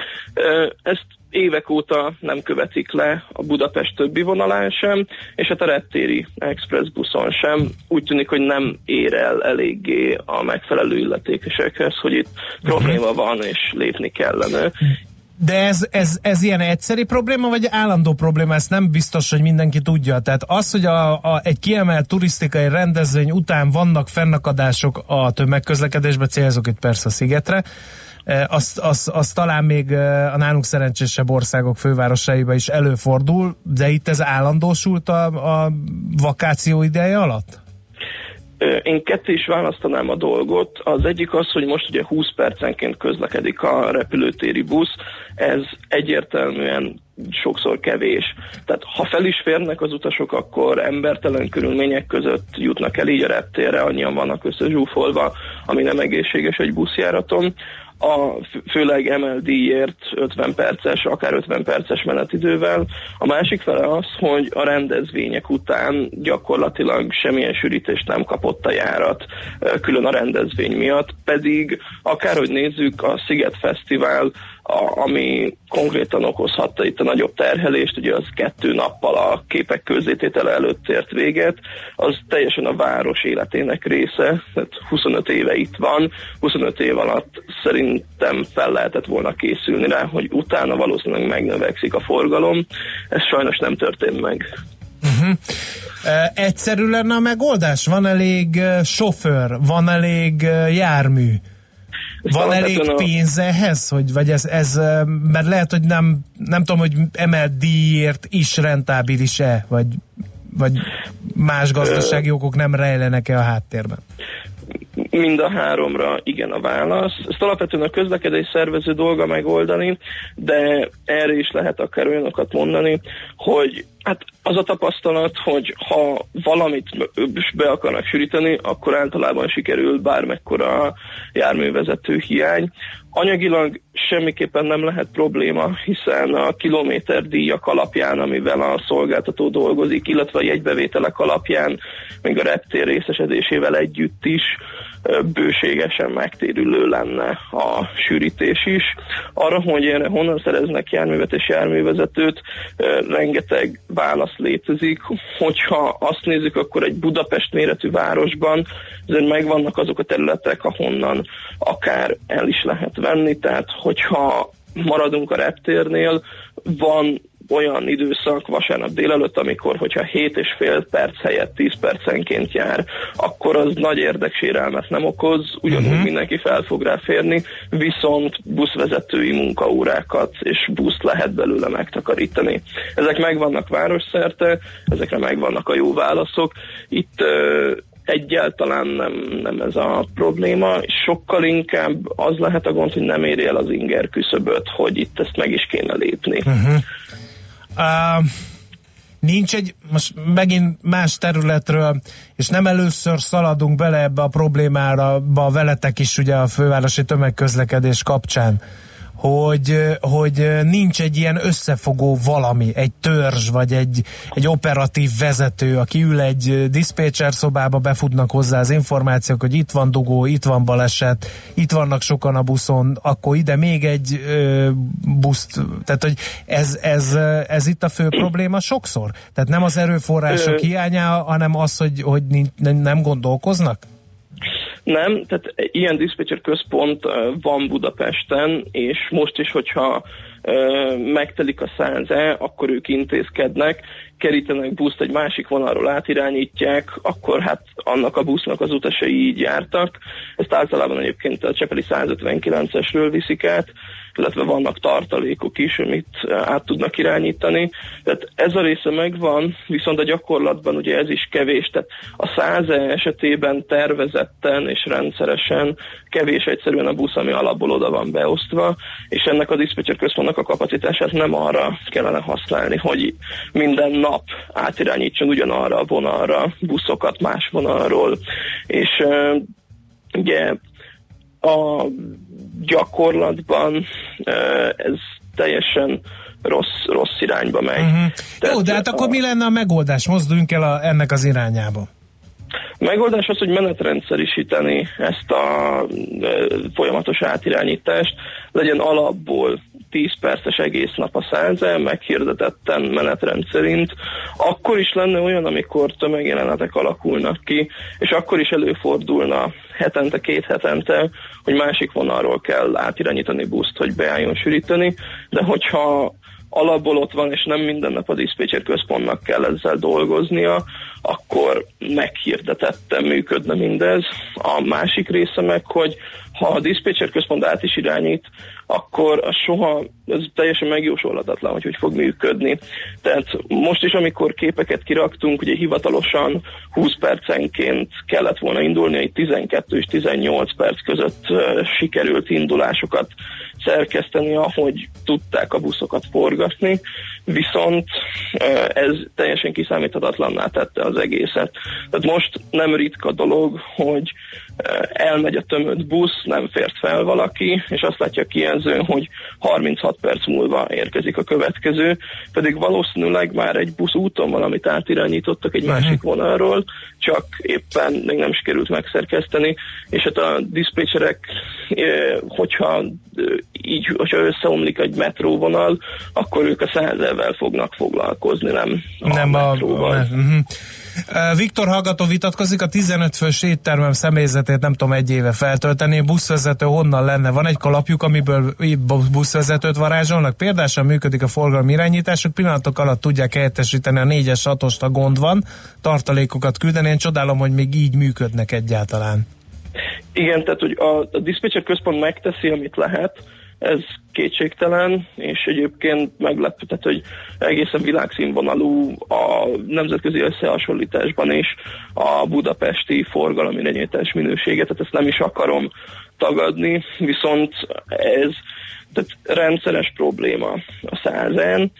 Ezt évek óta nem követik le a Budapest többi vonalán sem, és hát a reptéri express buszon sem. Úgy tűnik, hogy nem ér el eléggé a megfelelő illetékesekhez, hogy itt probléma van, és lépni kellene. De ez, ez, ez ilyen egyszeri probléma, vagy állandó probléma? Ezt nem biztos, hogy mindenki tudja. Tehát az, hogy a, a, egy kiemelt turisztikai rendezvény után vannak fennakadások a tömegközlekedésbe, célzok itt persze a Szigetre, azt az, az talán még a nálunk szerencsésebb országok fővárosaiba is előfordul, de itt ez állandósult a, a vakáció ideje alatt? Én ketté is választanám a dolgot. Az egyik az, hogy most ugye húsz percenként közlekedik a repülőtéri busz, ez egyértelműen sokszor kevés. Tehát ha fel is férnek az utasok, akkor embertelen körülmények között jutnak el így a reptérre, annyian vannak összezsúfolva, ami nem egészséges egy buszjáraton. A főleg em el dé-ért ötven perces, akár ötven perces menetidővel. A másik fele az, hogy a rendezvények után gyakorlatilag semmilyen sűrítést nem kapott a járat, külön a rendezvény miatt, pedig akárhogy nézzük, a Sziget Fesztivál, A, ami konkrétan okozhatta itt a nagyobb terhelést, ugye az kettő nappal a képek közzététele előtt ért véget, az teljesen a város életének része, tehát huszonöt éve itt van, huszonöt év alatt szerintem fel lehetett volna készülni rá, hogy utána valószínűleg megnövekszik a forgalom, ez sajnos nem történt meg. Uh-huh. E, egyszerű lenne a megoldás? Van elég sofőr, van elég jármű? Van elég pénz ehhez? Hogy, vagy ez, ez, mert lehet, hogy nem, nem tudom, hogy emelt díjért is rentábilis-e, vagy, vagy más gazdasági okok nem rejlenek-e a háttérben? Mind a háromra igen a válasz. Ezt alapvetően a közlekedés szervező dolga megoldani, de erre is lehet akár olyanokat mondani, hogy hát az a tapasztalat, hogy ha valamit be akarnak sűríteni, akkor általában sikerül bármekkora járművezető hiány. Anyagilag semmiképpen nem lehet probléma, hiszen a kilométerdíjak alapján, amivel a szolgáltató dolgozik, illetve a jegybevételek alapján, még a reptér részesedésével együtt is bőségesen megtérülő lenne a sűrítés is. Arra, hogy erre honnan szereznek járművet és járművezetőt, rengeteg válasz létezik. Hogyha azt nézzük, akkor egy Budapest méretű városban azért megvannak azok a területek, ahonnan akár el is lehet venni, tehát hogyha maradunk a reptérnél, van olyan időszak vasárnap délelőtt, amikor, hogyha hét és fél perc helyett tíz percenként jár, akkor az nagy érdeksérelmet nem okoz, ugyanúgy uh-huh. mindenki fel fog rá férni, viszont buszvezetői munkaórákat és buszt lehet belőle megtakarítani. Ezek megvannak városszerte, ezekre megvannak a jó válaszok. Itt uh, egyáltalán nem, nem ez a probléma, sokkal inkább az lehet a gond, hogy nem éri el az inger küszöböt, hogy itt ezt meg is kéne lépni. Uh-huh. Uh, nincs egy, most megint más területről, és nem először szaladunk bele ebbe a problémára, ba veletek is ugye a fővárosi tömegközlekedés kapcsán, hogy, hogy nincs egy ilyen összefogó valami, egy törzs, vagy egy, egy operatív vezető, aki ül egy diszpécser szobába, befutnak hozzá az információk, hogy itt van dugó, itt van baleset, itt vannak sokan a buszon, akkor ide még egy ö, buszt, tehát hogy ez, ez, ez itt a fő probléma sokszor? Tehát nem az erőforrások hiánya, hanem az, hogy, hogy nem gondolkoznak? Nem, tehát ilyen diszpécser központ van Budapesten, és most is, hogyha megtelik a száze, akkor ők intézkednek, kerítenek buszt, egy másik vonalról átirányítják, akkor hát annak a busznak az utasai így jártak. Ezt általában egyébként a Csepeli száz ötvenkilencesről viszik át, illetve vannak tartalékok is, amit át tudnak irányítani. Tehát ez a része megvan, viszont a gyakorlatban ugye ez is kevés, tehát a száz esetében tervezetten és rendszeresen kevés egyszerűen a busz, ami alapból oda van beosztva, és ennek a diszpécser központnak a kapacitását nem arra kellene használni, hogy minden nap átirányítson ugyanarra a vonalra buszokat más vonalról. És uh, ugye a gyakorlatban ez teljesen rossz, rossz irányba megy. Uh-huh. Jó, de hát a... akkor mi lenne a megoldás? Mozduljunk el a, ennek az irányába. A megoldás az, hogy menetrendszerisíteni ezt a e, folyamatos átirányítást, legyen alapból tíz perces egész nap a száz, meghirdetetten menetrend szerint. Akkor is lenne olyan, amikor tömegjelenetek alakulnak ki, és akkor is előfordulna hetente, két hetente, hogy másik vonalról kell átirányítani buszt, hogy beálljon sűríteni, de hogyha alapból ott van, és nem minden nap a diszpécser központnak kell ezzel dolgoznia, akkor meghirdetetten működne mindez. A másik része meg, hogy ha a diszpécser központ át is irányít, akkor az soha, ez teljesen megjósolhatatlan, hogy hogy fog működni. Tehát most is, amikor képeket kiraktunk, ugye hivatalosan húsz percenként kellett volna indulni, így tizenkettő és tizennyolc perc között sikerült indulásokat szerkeszteni, ahogy tudták a buszokat forgatni, viszont ez teljesen kiszámíthatatlanná tette az egészet. Tehát most nem ritka dolog, hogy elmegy a tömött busz, nem fért fel valaki, és azt látja a kijelzőn, hogy harminchat perc múlva érkezik a következő, pedig valószínűleg már egy busz úton van, amit átirányítottak egy másik vonalról, csak éppen még nem is került megszerkeszteni, és hát a diszpécserek, hogyha így, hogyha összeomlik egy metróvonal, akkor ők a százevel fognak foglalkozni, nem a nem metróval. A, uh-huh. Viktor hallgató vitatkozik, a tizenöt fős éttermem személyzetét nem tudom egy éve feltölteni, buszvezető honnan lenne? Van egy kalapjuk, amiből buszvezetőt varázsolnak? Például működik a forgalmi irányításuk, pillanatok alatt tudják helyettesíteni a négyes, hatost, a gond van, tartalékokat küldeni, én csodálom, hogy még így működnek egyáltalán. Igen, tehát hogy a, a diszpécser központ megteszi, amit lehet, ez kétségtelen, és egyébként meglepett, hogy egészen világszínvonalú a nemzetközi összehasonlításban is a budapesti forgalomirányítás minősége, tehát ezt nem is akarom tagadni, viszont ez tehát rendszeres probléma a százen,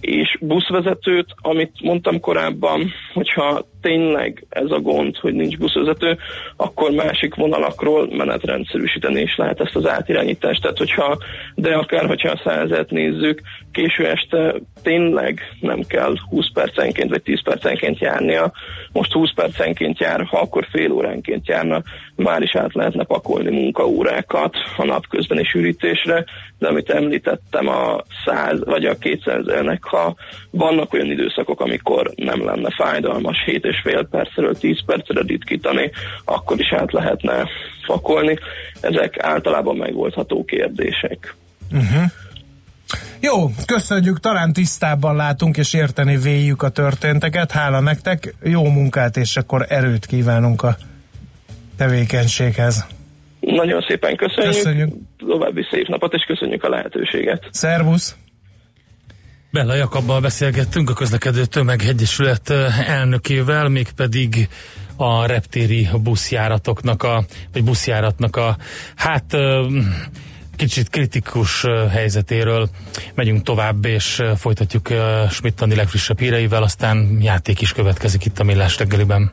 és buszvezetőt, amit mondtam korábban, hogyha tényleg ez a gond, hogy nincs buszvezető, akkor másik vonalakról menetrendszerűsíteni is lehet ezt az átirányítást. Tehát, hogyha, de akár, hogyha a százat nézzük, késő este tényleg nem kell húsz percenként vagy tíz percenként járnia. Most húsz percenként jár, ha akkor fél óránként járna, már is át lehetne pakolni munkaórákat a napközbeni sűrítésre, de amit említettem a száz vagy a kétszáznak, ha vannak olyan időszakok, amikor nem lenne fájdalmas hét és fél percről tíz percre ritkítani, akkor is át lehetne fakolni. Ezek általában megoldható kérdések. Uh-huh. Jó, köszönjük, talán tisztában látunk és érteni véljük a történteket. Hála nektek, jó munkát, és akkor erőt kívánunk a tevékenységhez. Nagyon szépen köszönjük. köszönjük. További szép napot, és köszönjük a lehetőséget. Szervusz! Bella Jakabbal beszélgettünk, a Közlekedő Tömegegyesület elnökével, mégpedig a reptéri buszjáratoknak, a, vagy buszjáratnak a hát kicsit kritikus helyzetéről. Megyünk tovább, és folytatjuk Schmidt-Anni legfrissebb híreivel, aztán játék is következik itt a Millás reggeliben.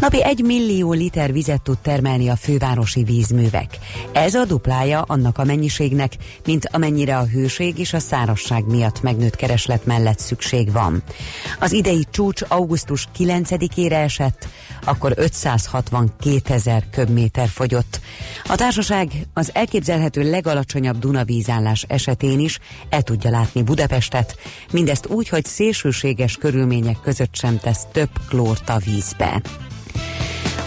Napi egy millió liter vizet tud termelni a fővárosi vízművek. Ez a duplája annak a mennyiségnek, mint amennyire a hőség és a szárazság miatt megnőtt kereslet mellett szükség van. Az idei csúcs augusztus kilencedikére esett, akkor ötszázhatvankétezer köbméter fogyott. A társaság az elképzelhető legalacsonyabb Dunavízállás esetén is el tudja látni Budapestet, mindezt úgy, hogy szélsőséges körülmények között sem tesz több klórt a vízbe.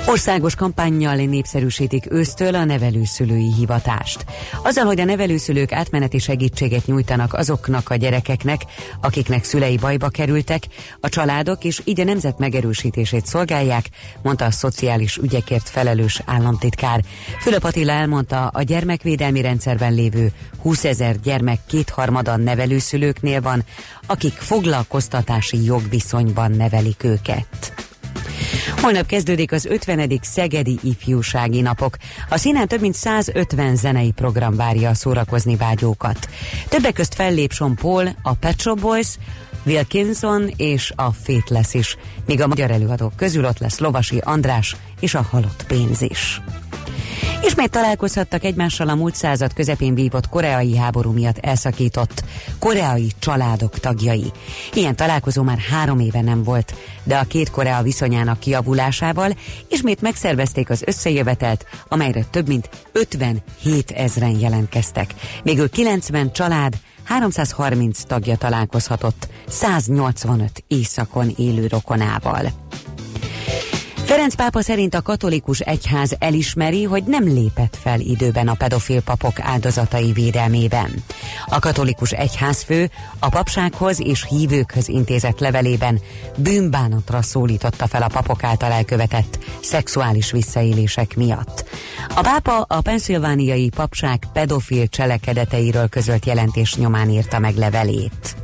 Országos kampánnyal népszerűsítik ősztől a nevelőszülői hivatást. Azzal, hogy a nevelőszülők átmeneti segítséget nyújtanak azoknak a gyerekeknek, akiknek szülei bajba kerültek, a családok és így a nemzet megerősítését szolgálják, mondta a szociális ügyekért felelős államtitkár. Fülöp Attila elmondta, a gyermekvédelmi rendszerben lévő húszezer gyermek kétharmada nevelőszülőknél van, akik foglalkoztatási jogviszonyban nevelik őket. Holnap kezdődik az ötvenedik Szegedi Ifjúsági Napok. A színen több mint százötven zenei program várja a szórakozni vágyókat. Többek közt fellép Sean Paul, a Pet Shop Boys, Wilkinson és a Faithless is, míg a magyar előadók közül ott lesz Lovasi András és a Halott Pénz is. Ismét találkozhattak egymással a múlt század közepén vívott koreai háború miatt elszakított koreai családok tagjai. Ilyen találkozó már három éve nem volt, de a két Korea viszonyának kijavulásával ismét megszervezték az összejövetelt, amelyre több mint ötvenhétezren jelentkeztek. Végül kilencven család, háromszázharminc tagja találkozhatott száznyolcvanöt északon élő rokonával. Ferenc pápa szerint a katolikus egyház elismeri, hogy nem lépett fel időben a pedofil papok áldozatai védelmében. A katolikus egyházfő a papsághoz és hívőkhöz intézett levelében bűnbánatra szólította fel a papok által elkövetett szexuális visszaélések miatt. A pápa a pennsylvániai papság pedofil cselekedeteiről közölt jelentés nyomán írta meg levelét.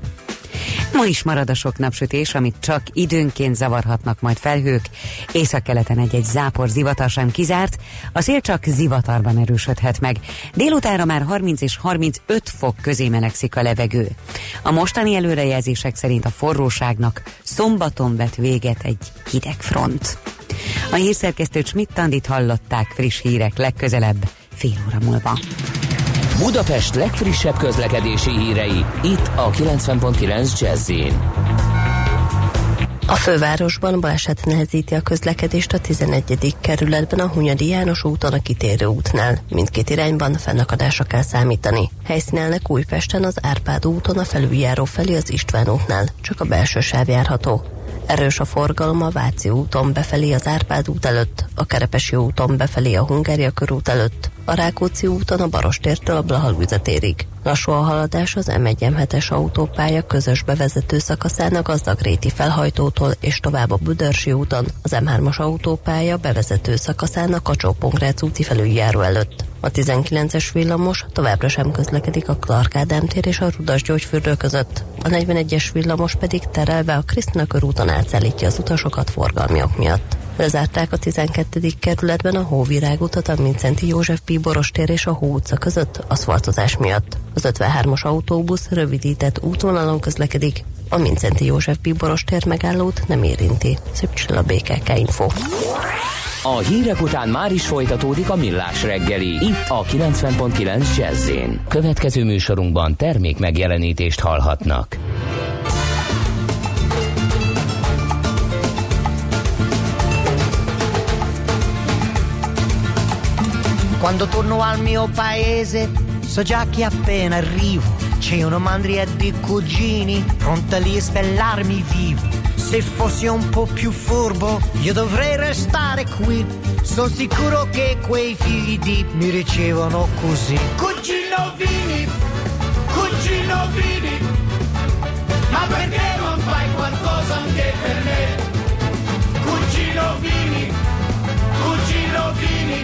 Ma is marad a sok napsütés, amit csak időnként zavarhatnak majd felhők. Északkeleten egy-egy zápor, zivatar sem kizárt, a szél csak zivatarban erősödhet meg. Délutára már harminc és harmincöt fok közé melegszik a levegő. A mostani előrejelzések szerint a forróságnak szombaton vet véget egy hideg front. A hírszerkesztőt Schmidt-Tandit hallották, friss hírek legközelebb fél óra múlva. Budapest legfrissebb közlekedési hírei, itt a kilencven egész kilenc Jazz-in. A fővárosban baleset nehezíti a közlekedést a tizenegyedik kerületben a Hunyadi János úton a kitérő útnál. Mindkét irányban fennakadásra kell számítani. Helyszínelnek Újpesten az Árpád úton a felüljáró felé az István útnál, csak a belső sáv járható. Erős a forgalom a Váci úton befelé az Árpád út előtt, a Kerepesi úton befelé a Hungária körút előtt, a Rákóczi úton a Barostértől a Blahalújza térig. Lassú a haladás az M egy M hetes autópálya közös bevezető szakaszán a Gazdagréti felhajtótól és tovább a Budörsi úton, az M hármas autópálya bevezető szakaszán a Kacsó-Pongrác úti felüljáró előtt. A tizenkilences villamos továbbra sem közlekedik a Clark Ádám tér és a Rudas gyógyfürdő között. A negyvenegyes villamos pedig terelve a Krisztina körúton átszállítja az utasokat forgalmiok miatt. Lezárták a tizenkettedik kerületben a Hóvirág utat a Mindszenty József Bíboros tér és a Hó utca között aszfaltozás miatt. Az ötvenhármas autóbusz rövidített útvonalon közlekedik, a Mindszenty József Bíboros tér megállót nem érinti. Szép csill a bé ká ká Info. A hírek után már is folytatódik a Millás reggeli, itt a kilencven egész kilenc Jazz-én. Következő műsorunkban termék megjelenítést hallhatnak. Quando torno al mio paese so già che appena arrivo c'è una mandria di cugini pronta lì a spellarmi vivo. Se fossi un po' più furbo io dovrei restare qui. Sono sicuro che quei figli di mi ricevono così. Cugino Vini, cugino Vini, ma perché non fai qualcosa anche per me? Cugino Vini, cugino Vini,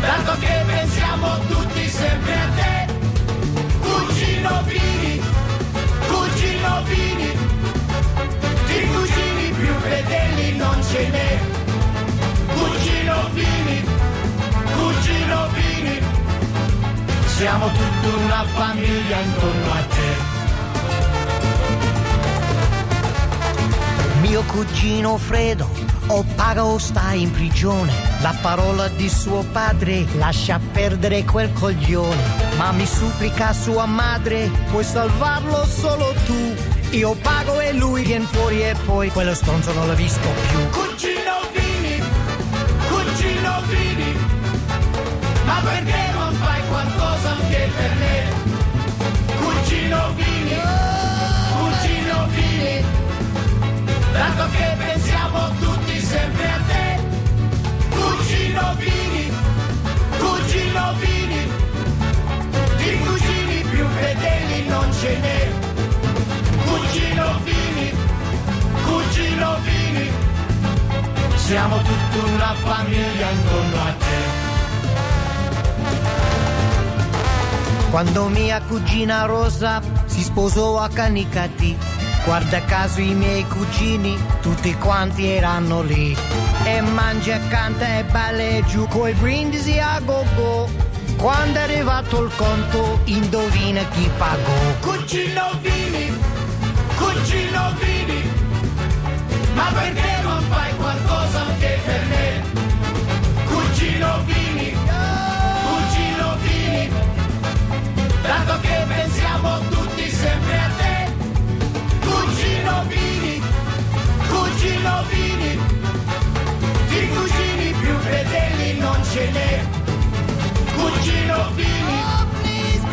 tanto che pensiamo tutti sempre a te. Cugino Vini, cugino Vini, di cugini più fedeli non ce n'è. Cugino Vini, cugino Vini, siamo tutta una famiglia intorno a te. Mio cugino Fredo o paga o sta in prigione. La parola di suo padre lascia perdere quel coglione. Ma mi supplica sua madre, puoi salvarlo solo tu. Io pago e lui viene fuori e poi quello stronzo non l'ho visto più. Cugino Vini, cugino Vini, ma perché non fai qualcosa anche per me? Cugino Vini, cugino Vini, tanto che pensiamo tutti sempre a te. Cugino Vini, cugino Vini, di cugini più fedeli non ce n'è. Cugino Vini, cugino Vini, siamo tutta una famiglia intorno a te. Quando mia cugina Rosa si sposò a Canicati, guarda caso i miei cugini tutti quanti erano lì. E mangia, canta e balla giù coi brindisi a go-go. Quando è arrivato il conto indovina chi pagò. Cugino Vini, cugino Vini, ma perché non fai qualcosa anche per me? Cugino Vini, cugino Vini, tanto che pensiamo tutti sempre a te. Cugino Vini, cugino Vini, di cugini più fedeli non ce n'è. Cugino Vini,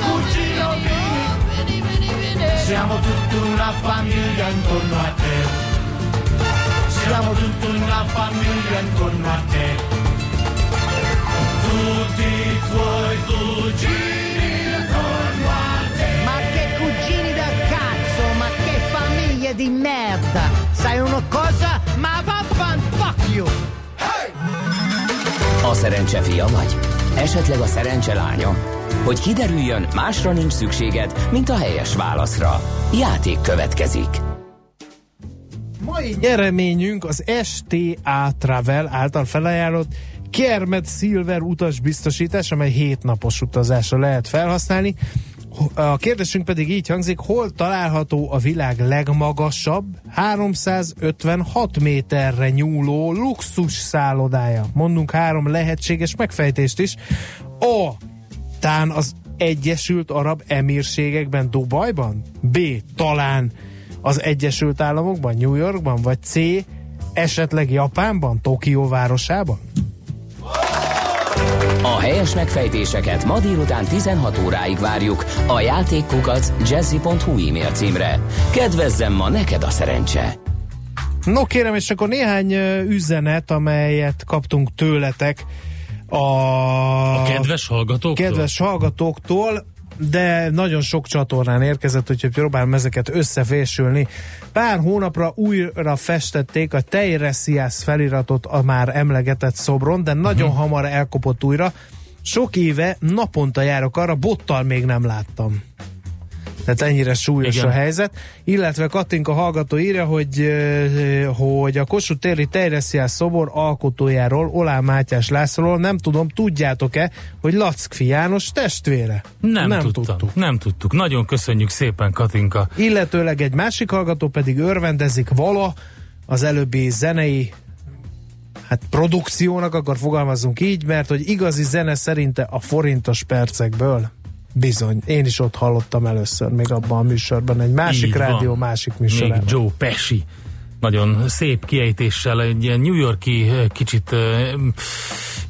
cugino Vini, siamo tutta una famiglia intorno a te. Siamo tutta una famiglia intorno a te. Tutti i tuoi cugini intorno a te. Ma che cugini da cazzo, ma che famiglia di merda. Sai una cosa? Már vaffan, fuck you! Hey! A szerencse fia vagy? Esetleg a szerencse lánya? Hogy kiderüljön, másra nincs szükséged, mint a helyes válaszra. Játék következik. Mai nyereményünk az es té á Travel által felajánlott Kermet Silver utasbiztosítás, amely hét napos utazásra lehet felhasználni. A kérdésünk pedig így hangzik, hol található a világ legmagasabb, háromszázötvenhat méterre nyúló luxus szállodája? Mondunk három lehetséges megfejtést is. A. Tán az Egyesült Arab Emírségekben, Dubajban? B. Talán az Egyesült Államokban, New Yorkban? Vagy C. Esetleg Japánban, Tokió városában? A helyes megfejtéseket ma délután tizenhat óráig várjuk a játékkukac jazzy pont hu e-mail címre. Kedvezzem ma neked a szerencse! No kérem, és akkor néhány üzenet, amelyet kaptunk tőletek a, a kedves hallgatóktól. Kedves hallgatóktól, de nagyon sok csatornán érkezett, úgyhogy próbálom ezeket összefésülni. Pár hónapra újra festették a Teire Sziász feliratot a már emlegetett szobron, de nagyon uh-huh. hamar elkopott újra. Sok éve naponta járok arra, bottal még nem láttam. Tehát ennyire súlyos igen. a helyzet. Illetve Katinka hallgató írja, hogy, hogy a Kossuth téri Teire Sziász szobor alkotójáról, Olá Mátyás Lászlóról, nem tudom, tudjátok-e, hogy Laczky János testvére? Nem, nem tudtuk. Nem tudtuk. Nagyon köszönjük szépen, Katinka. Illetőleg egy másik hallgató pedig örvendezik vala az előbbi zenei hát produkciónak, akkor fogalmazunk így, mert hogy igazi zene szerinte a forintos percekből. Bizony, én is ott hallottam először, még abban a műsorban, egy másik így rádió, van. Másik műsorban. Még Joe Pesci, nagyon szép kiejtéssel, egy ilyen New York-i kicsit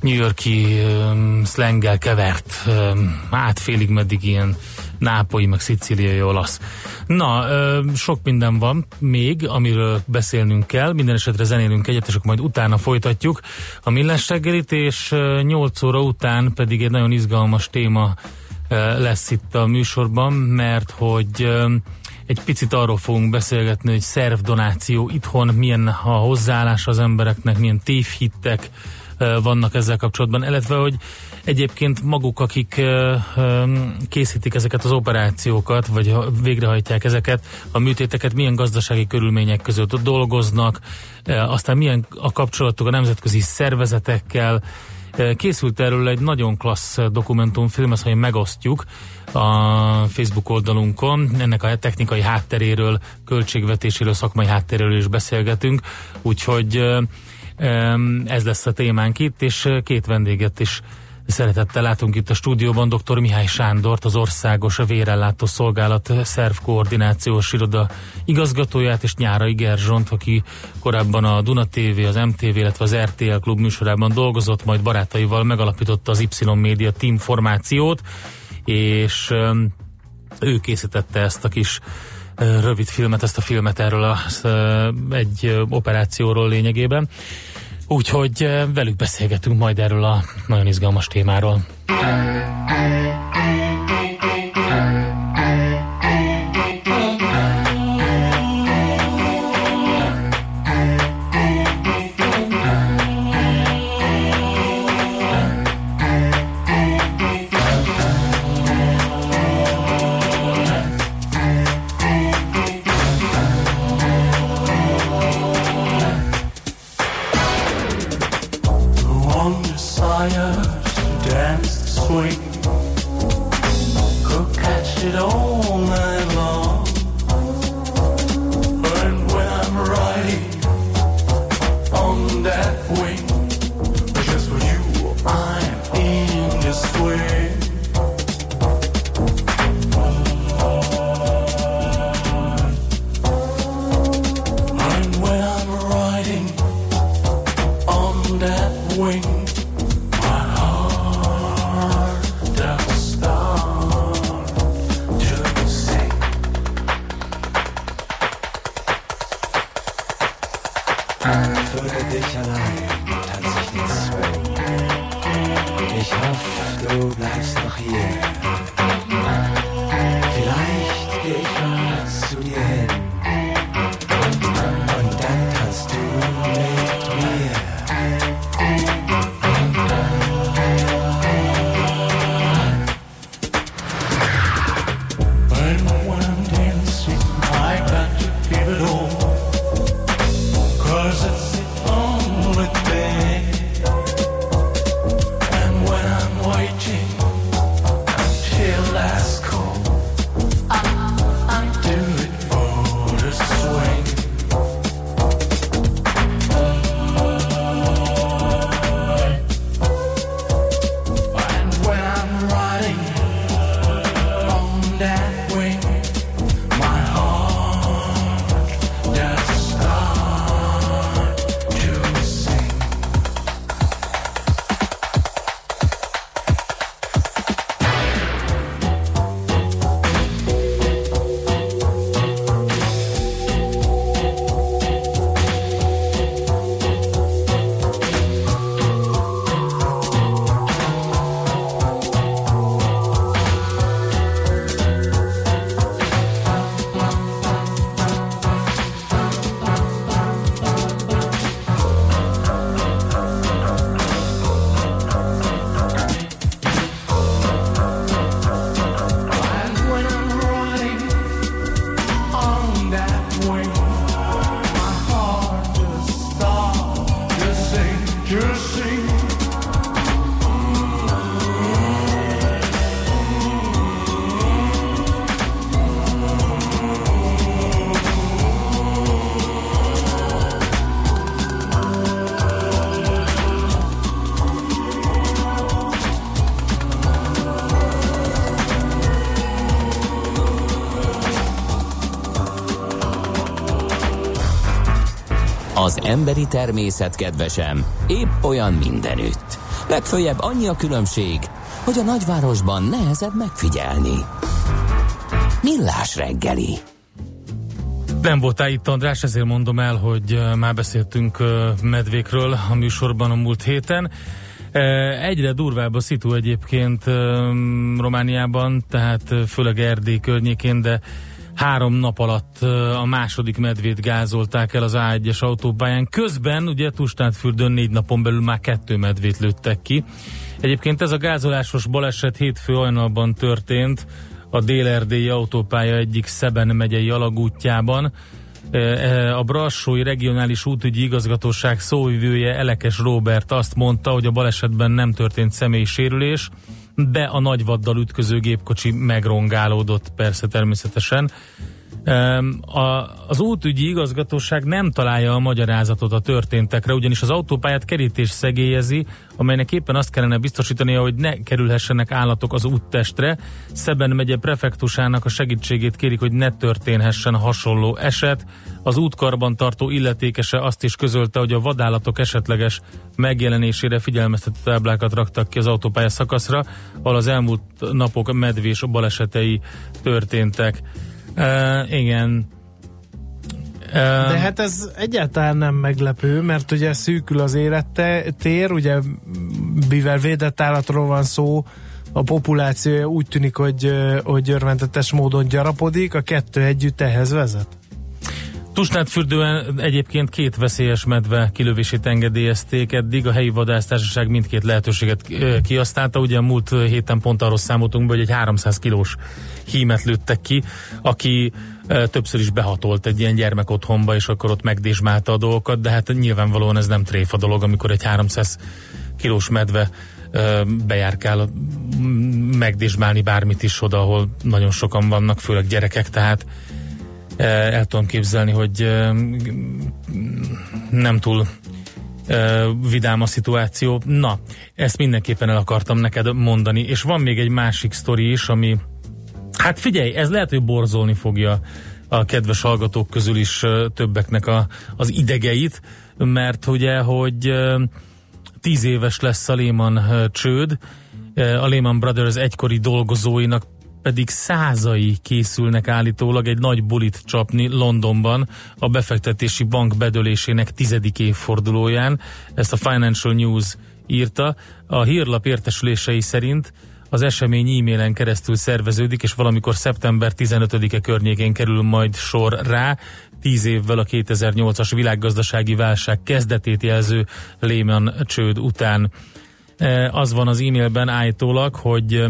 New York-i um, szlenggel kevert, um, hát félig meddig ilyen nápolyi, meg szicíliai olasz. Na, um, sok minden van még, amiről beszélnünk kell, minden esetre zenélünk egyet, és akkor majd utána folytatjuk a Millás reggelit, és uh, nyolc óra után pedig egy nagyon izgalmas téma uh, lesz itt a műsorban, mert hogy uh, egy picit arról fogunk beszélgetni, hogy szervdonáció itthon, milyen a hozzáállás az embereknek, milyen tévhittek vannak ezzel kapcsolatban, illetve hogy egyébként maguk, akik készítik ezeket az operációkat, vagy végrehajtják ezeket, a műtéteket, milyen gazdasági körülmények között dolgoznak, aztán milyen a kapcsolatuk a nemzetközi szervezetekkel. Készült erről egy nagyon klassz dokumentumfilm, ezt majd megosztjuk a Facebook oldalunkon. Ennek a technikai hátteréről, költségvetéséről, szakmai hátteréről is beszélgetünk, úgyhogy ez lesz a témánk itt, és két vendéget is szeretettel látunk itt a stúdióban, dr. Mihály Sándort, az Országos Vérellátó Szolgálat Szerv Koordinációs Iroda igazgatóját, és Nyárai Gerzsont, aki korábban a Duna té vé, az em té vé, illetve az er té el Klub műsorában dolgozott, majd barátaival megalapította az Y Media Team formációt, és ő készítette ezt a kis rövid filmet, ezt a filmet erről a, egy operációról lényegében. Úgyhogy velük beszélgetünk majd erről a nagyon izgalmas témáról. Az emberi természet, kedvesem, épp olyan mindenütt. Legföljebb annyi a különbség, hogy a nagyvárosban nehezebb megfigyelni. Millás reggeli. Nem voltál itt, András, ezért mondom el, hogy már beszéltünk medvékről a műsorban a múlt héten. Egyre durvább a szitu egyébként Romániában, tehát főleg Erdély környékén, de három nap alatt a második medvét gázolták el az á egyes autópályán. Közben ugye Tustátfürdön négy napon belül már kettő medvét lőttek ki. Egyébként ez a gázolásos baleset hétfő hajnalban történt a dél-erdélyi autópálya egyik Szeben megyei alagútjában. A Brassói Regionális Útügyi Igazgatóság szóvivője Elekes Róbert azt mondta, hogy a balesetben nem történt személyi sérülés, de a nagyvaddal ütköző gépkocsi megrongálódott, persze, természetesen. A, az útügyi igazgatóság nem találja a magyarázatot a történtekre, ugyanis az autópályát kerítés szegélyezi, amelynek éppen azt kellene biztosítania, hogy ne kerülhessenek állatok az úttestre. Szeben megye prefektusának a segítségét kérik, hogy ne történhessen hasonló eset. Az útkarban tartó illetékese azt is közölte, hogy a vadállatok esetleges megjelenésére figyelmeztető táblákat raktak ki az autópálya szakaszra, ahol az elmúlt napok medvés balesetei történtek. Uh, igen. Uh, De hát ez egyáltalán nem meglepő, mert ugye szűkül az élettér, ugye mivel védett állatról van szó, a populációja úgy tűnik, hogy, hogy örvendetes módon gyarapodik, a kettő együtt ehhez vezet. Tusnádfürdően egyébként két veszélyes medve kilövését engedélyezték eddig, a helyi vadásztársaság mindkét lehetőséget kihasználta, ugye múlt héten pont arról számoltunk be, hogy egy háromszáz kilós hímet lőttek ki, aki többször is behatolt egy ilyen gyermekotthonba, és akkor ott megdésmálta a dolgokat, de hát nyilvánvalóan ez nem tréfa dolog, amikor egy háromszáz kilós medve bejárkál megdésmálni bármit is oda, ahol nagyon sokan vannak, főleg gyerekek, tehát el tudom képzelni, hogy nem túl vidám a szituáció. Na, ezt mindenképpen el akartam neked mondani, és van még egy másik sztori is, ami, hát figyelj, ez lehet, hogy borzolni fogja a kedves hallgatók közül is többeknek a, az idegeit, mert ugye, hogy tíz éves lesz a Lehman csőd, a Lehman Brothers egykori dolgozóinak pedig százai készülnek állítólag egy nagy bulit csapni Londonban a befektetési bank bedölésének tizedik évfordulóján. Ezt a Financial News írta. A hírlap értesülései szerint az esemény e-mailen keresztül szerveződik, és valamikor szeptember tizenötödike környékén kerül majd sor rá, tíz évvel a kétezer-nyolcas világgazdasági válság kezdetét jelző Lehman csőd után. Az van az e-mailben állítólag, hogy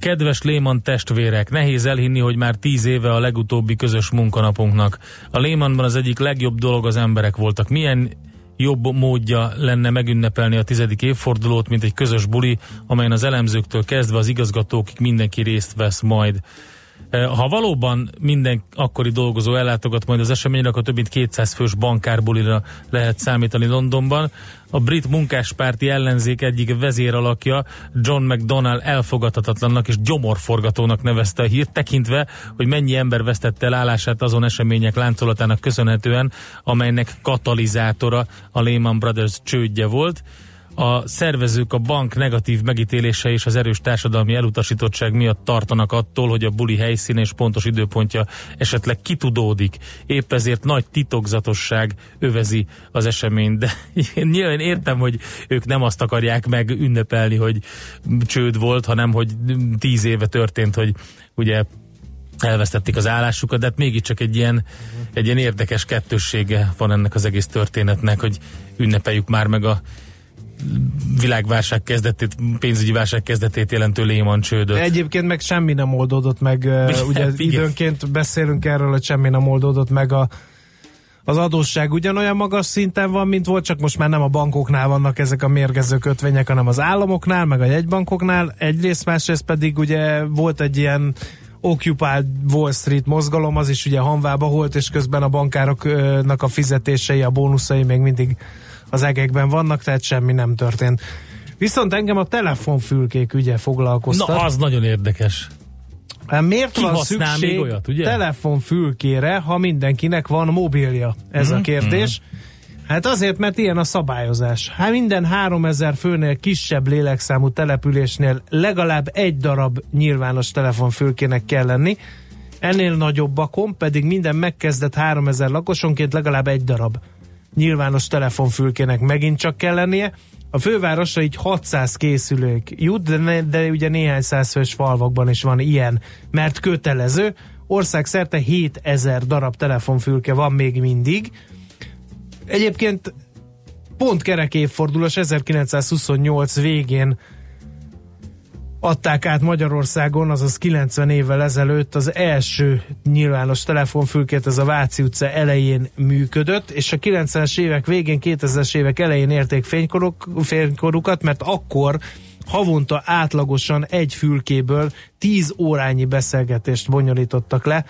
kedves Lehman testvérek, nehéz elhinni, hogy már tíz éve a legutóbbi közös munkanapunknak. A Lehmanban az egyik legjobb dolog az emberek voltak. Milyen jobb módja lenne megünnepelni a tizedik évfordulót, mint egy közös buli, amelyen az elemzőktől kezdve az igazgatókig mindenki részt vesz majd. Ha valóban minden akkori dolgozó ellátogat majd az eseményre, akkor több mint kétszáz fős bankárbulira lehet számítani Londonban. A brit munkáspárti ellenzék egyik vezéralakja, John McDonnell elfogadhatatlannak és gyomorforgatónak nevezte a hírt, tekintve, hogy mennyi ember vesztette el állását azon események láncolatának köszönhetően, amelynek katalizátora a Lehman Brothers csődje volt. A szervezők a bank negatív megítélése és az erős társadalmi elutasítottság miatt tartanak attól, hogy a buli helyszíne és pontos időpontja esetleg kitudódik. Épp ezért nagy titokzatosság övezi az eseményt. De én nyilván értem, hogy ők nem azt akarják megünnepelni, hogy csőd volt, hanem hogy tíz éve történt, hogy ugye elvesztették az állásukat, de hát mégiscsak egy ilyen, egy ilyen érdekes kettőssége van ennek az egész történetnek, hogy ünnepeljük már meg a világválság kezdetét, pénzügyi válság kezdetét jelentő Lehman csődöt. Egyébként meg semmi nem oldódott meg, igen, ugye igen. Időnként beszélünk erről, hogy semmi nem oldódott meg a, az adósság ugyanolyan magas szinten van, mint volt, csak most már nem a bankoknál vannak ezek a mérgező kötvények, hanem az államoknál, meg a jegybankoknál. Egyrészt, másrészt pedig ugye volt egy ilyen Occupy Wall Street mozgalom, az is ugye hanvába volt, és közben a bankároknak a fizetései, a bónuszai még mindig az egekben vannak, tehát semmi nem történt. Viszont engem a telefonfülkék ügye foglalkoztat. Na, az nagyon érdekes. Miért ki van szükség olyat, telefonfülkére, ha mindenkinek van mobilja? Ez mm-hmm. a kérdés. Hát azért, mert ilyen a szabályozás. Hát minden háromezer főnél kisebb lélekszámú településnél legalább egy darab nyilvános telefonfülkének kell lenni, ennél nagyobbakon pedig minden megkezdett háromezer lakosonként legalább egy darab nyilvános telefonfülkének megint csak kell lennie. A fővárosra így hatszáz készülék jut, de, ne, de ugye néhány százfős falvakban is van ilyen, mert kötelező. Országszerte hétezer darab telefonfülke van még mindig. Egyébként pont kerek évfordulós ezerkilencszázhuszonnyolc végén adták át Magyarországon, azaz kilencven évvel ezelőtt az első nyilvános telefonfülkét, ez a Váci utca elején működött, és a kilencvenes évek végén, kétezres évek elején érték fénykoruk, fénykorukat, mert akkor havonta átlagosan egy fülkéből tíz órányi beszélgetést bonyolítottak le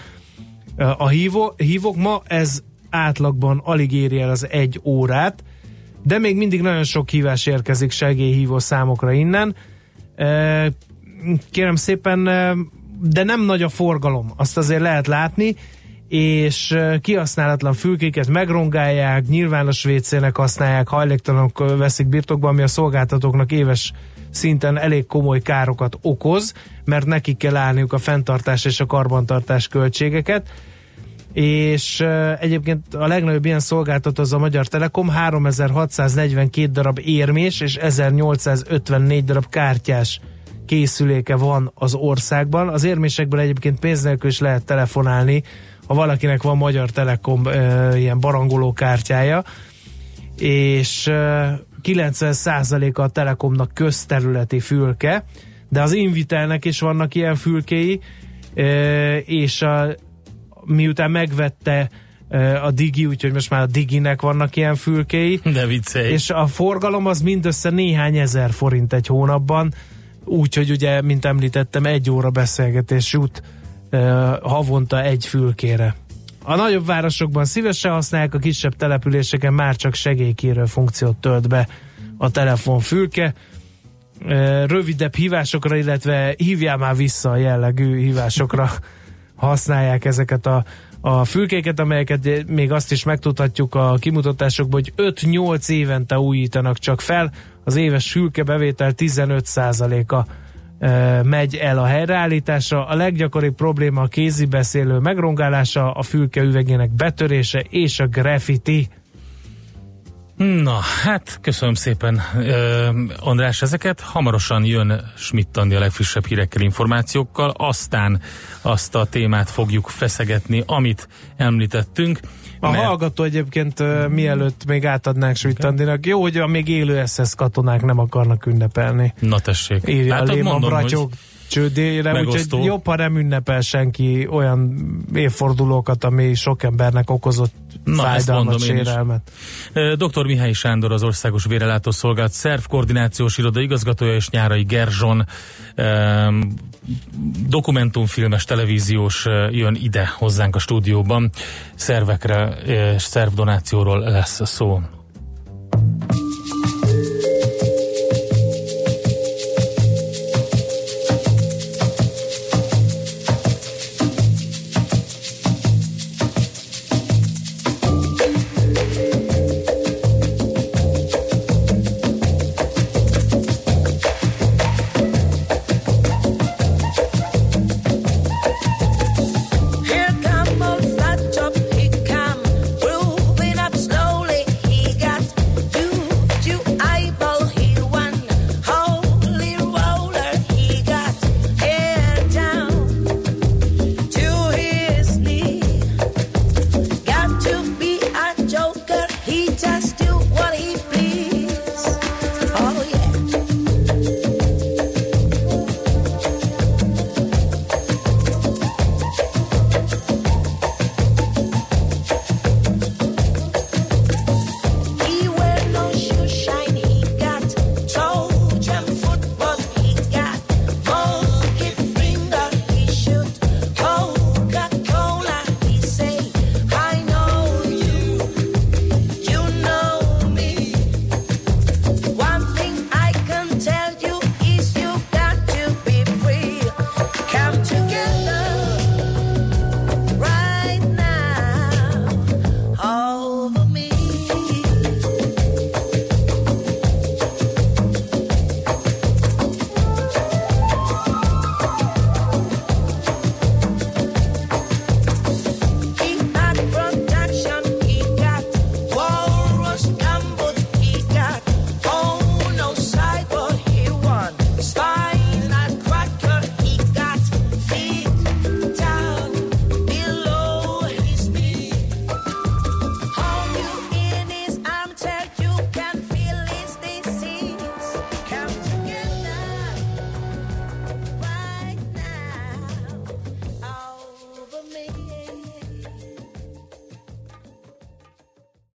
a hívó, hívók. Ma ez átlagban alig éri el az egy órát, de még mindig nagyon sok hívás érkezik segélyhívó számokra innen. Kérem szépen, de nem nagy a forgalom, azt azért lehet látni, és kihasználatlan fülkéket megrongálják, nyilvános vécének használják, hajléktalanok veszik birtokba, ami a szolgáltatóknak éves szinten elég komoly károkat okoz, mert nekik kell állniuk a fenntartás és a karbantartás költségeket, és egyébként a legnagyobb ilyen szolgáltató az a Magyar Telekom, háromezer-hatszáznegyvenkettő darab érmés és ezernyolcszázötvennégy darab kártyás készüléke van az országban. Az érmésekből egyébként pénz nélkül is lehet telefonálni, ha valakinek van Magyar Telekom e, ilyen barangoló kártyája, és e, kilencven százaléka a Telekomnak közterületi fülke, de az Invitelnek is vannak ilyen fülkéi, e, és a miután megvette a Digi, úgyhogy most már a Diginek vannak ilyen fülkéi. De viccelj. És a forgalom az mindössze néhány ezer forint egy hónapban, úgyhogy ugye, mint említettem, egy óra beszélgetés jut havonta egy fülkére. A nagyobb városokban szívesen használják, a kisebb településeken már csak segélykérő funkciót tölt be a telefonfülke. Rövidebb hívásokra, illetve hívjál már vissza a jellegű hívásokra használják ezeket a, a fülkéket, amelyeket még azt is megtudhatjuk a kimutatásokból, hogy öt-nyolc évente újítanak csak fel, az éves fülkebevétel tizenöt százaléka e, megy el a helyreállításra. A leggyakoribb probléma a kézibeszélő megrongálása, a fülke üvegének betörése és a graffiti. Na, hát köszönöm szépen, Ö, András, ezeket. Hamarosan jön Schmidt Andi a legfrissebb hírekkel, információkkal, aztán azt a témát fogjuk feszegetni, amit említettünk. A mert... hallgató egyébként uh, mielőtt még átadnánk Schmidt Andinak, jó, hogy a még élő es es katonák nem akarnak ünnepelni. Na tessék. Írja hát a Lehman Bratyók csődére, úgyhogy jobb, ha nem ünnepel senki olyan évfordulókat, ami sok embernek okozott Na, fájdalmat, sérelmet. doktor Mihály Sándor, az Országos Vérellátó Szolgálat Szerv Koordinációs Iroda igazgatója, és Nyárai Gerzson um, dokumentumfilmes, televíziós jön ide hozzánk a stúdióban. Szervekre és szervdonációról lesz szó.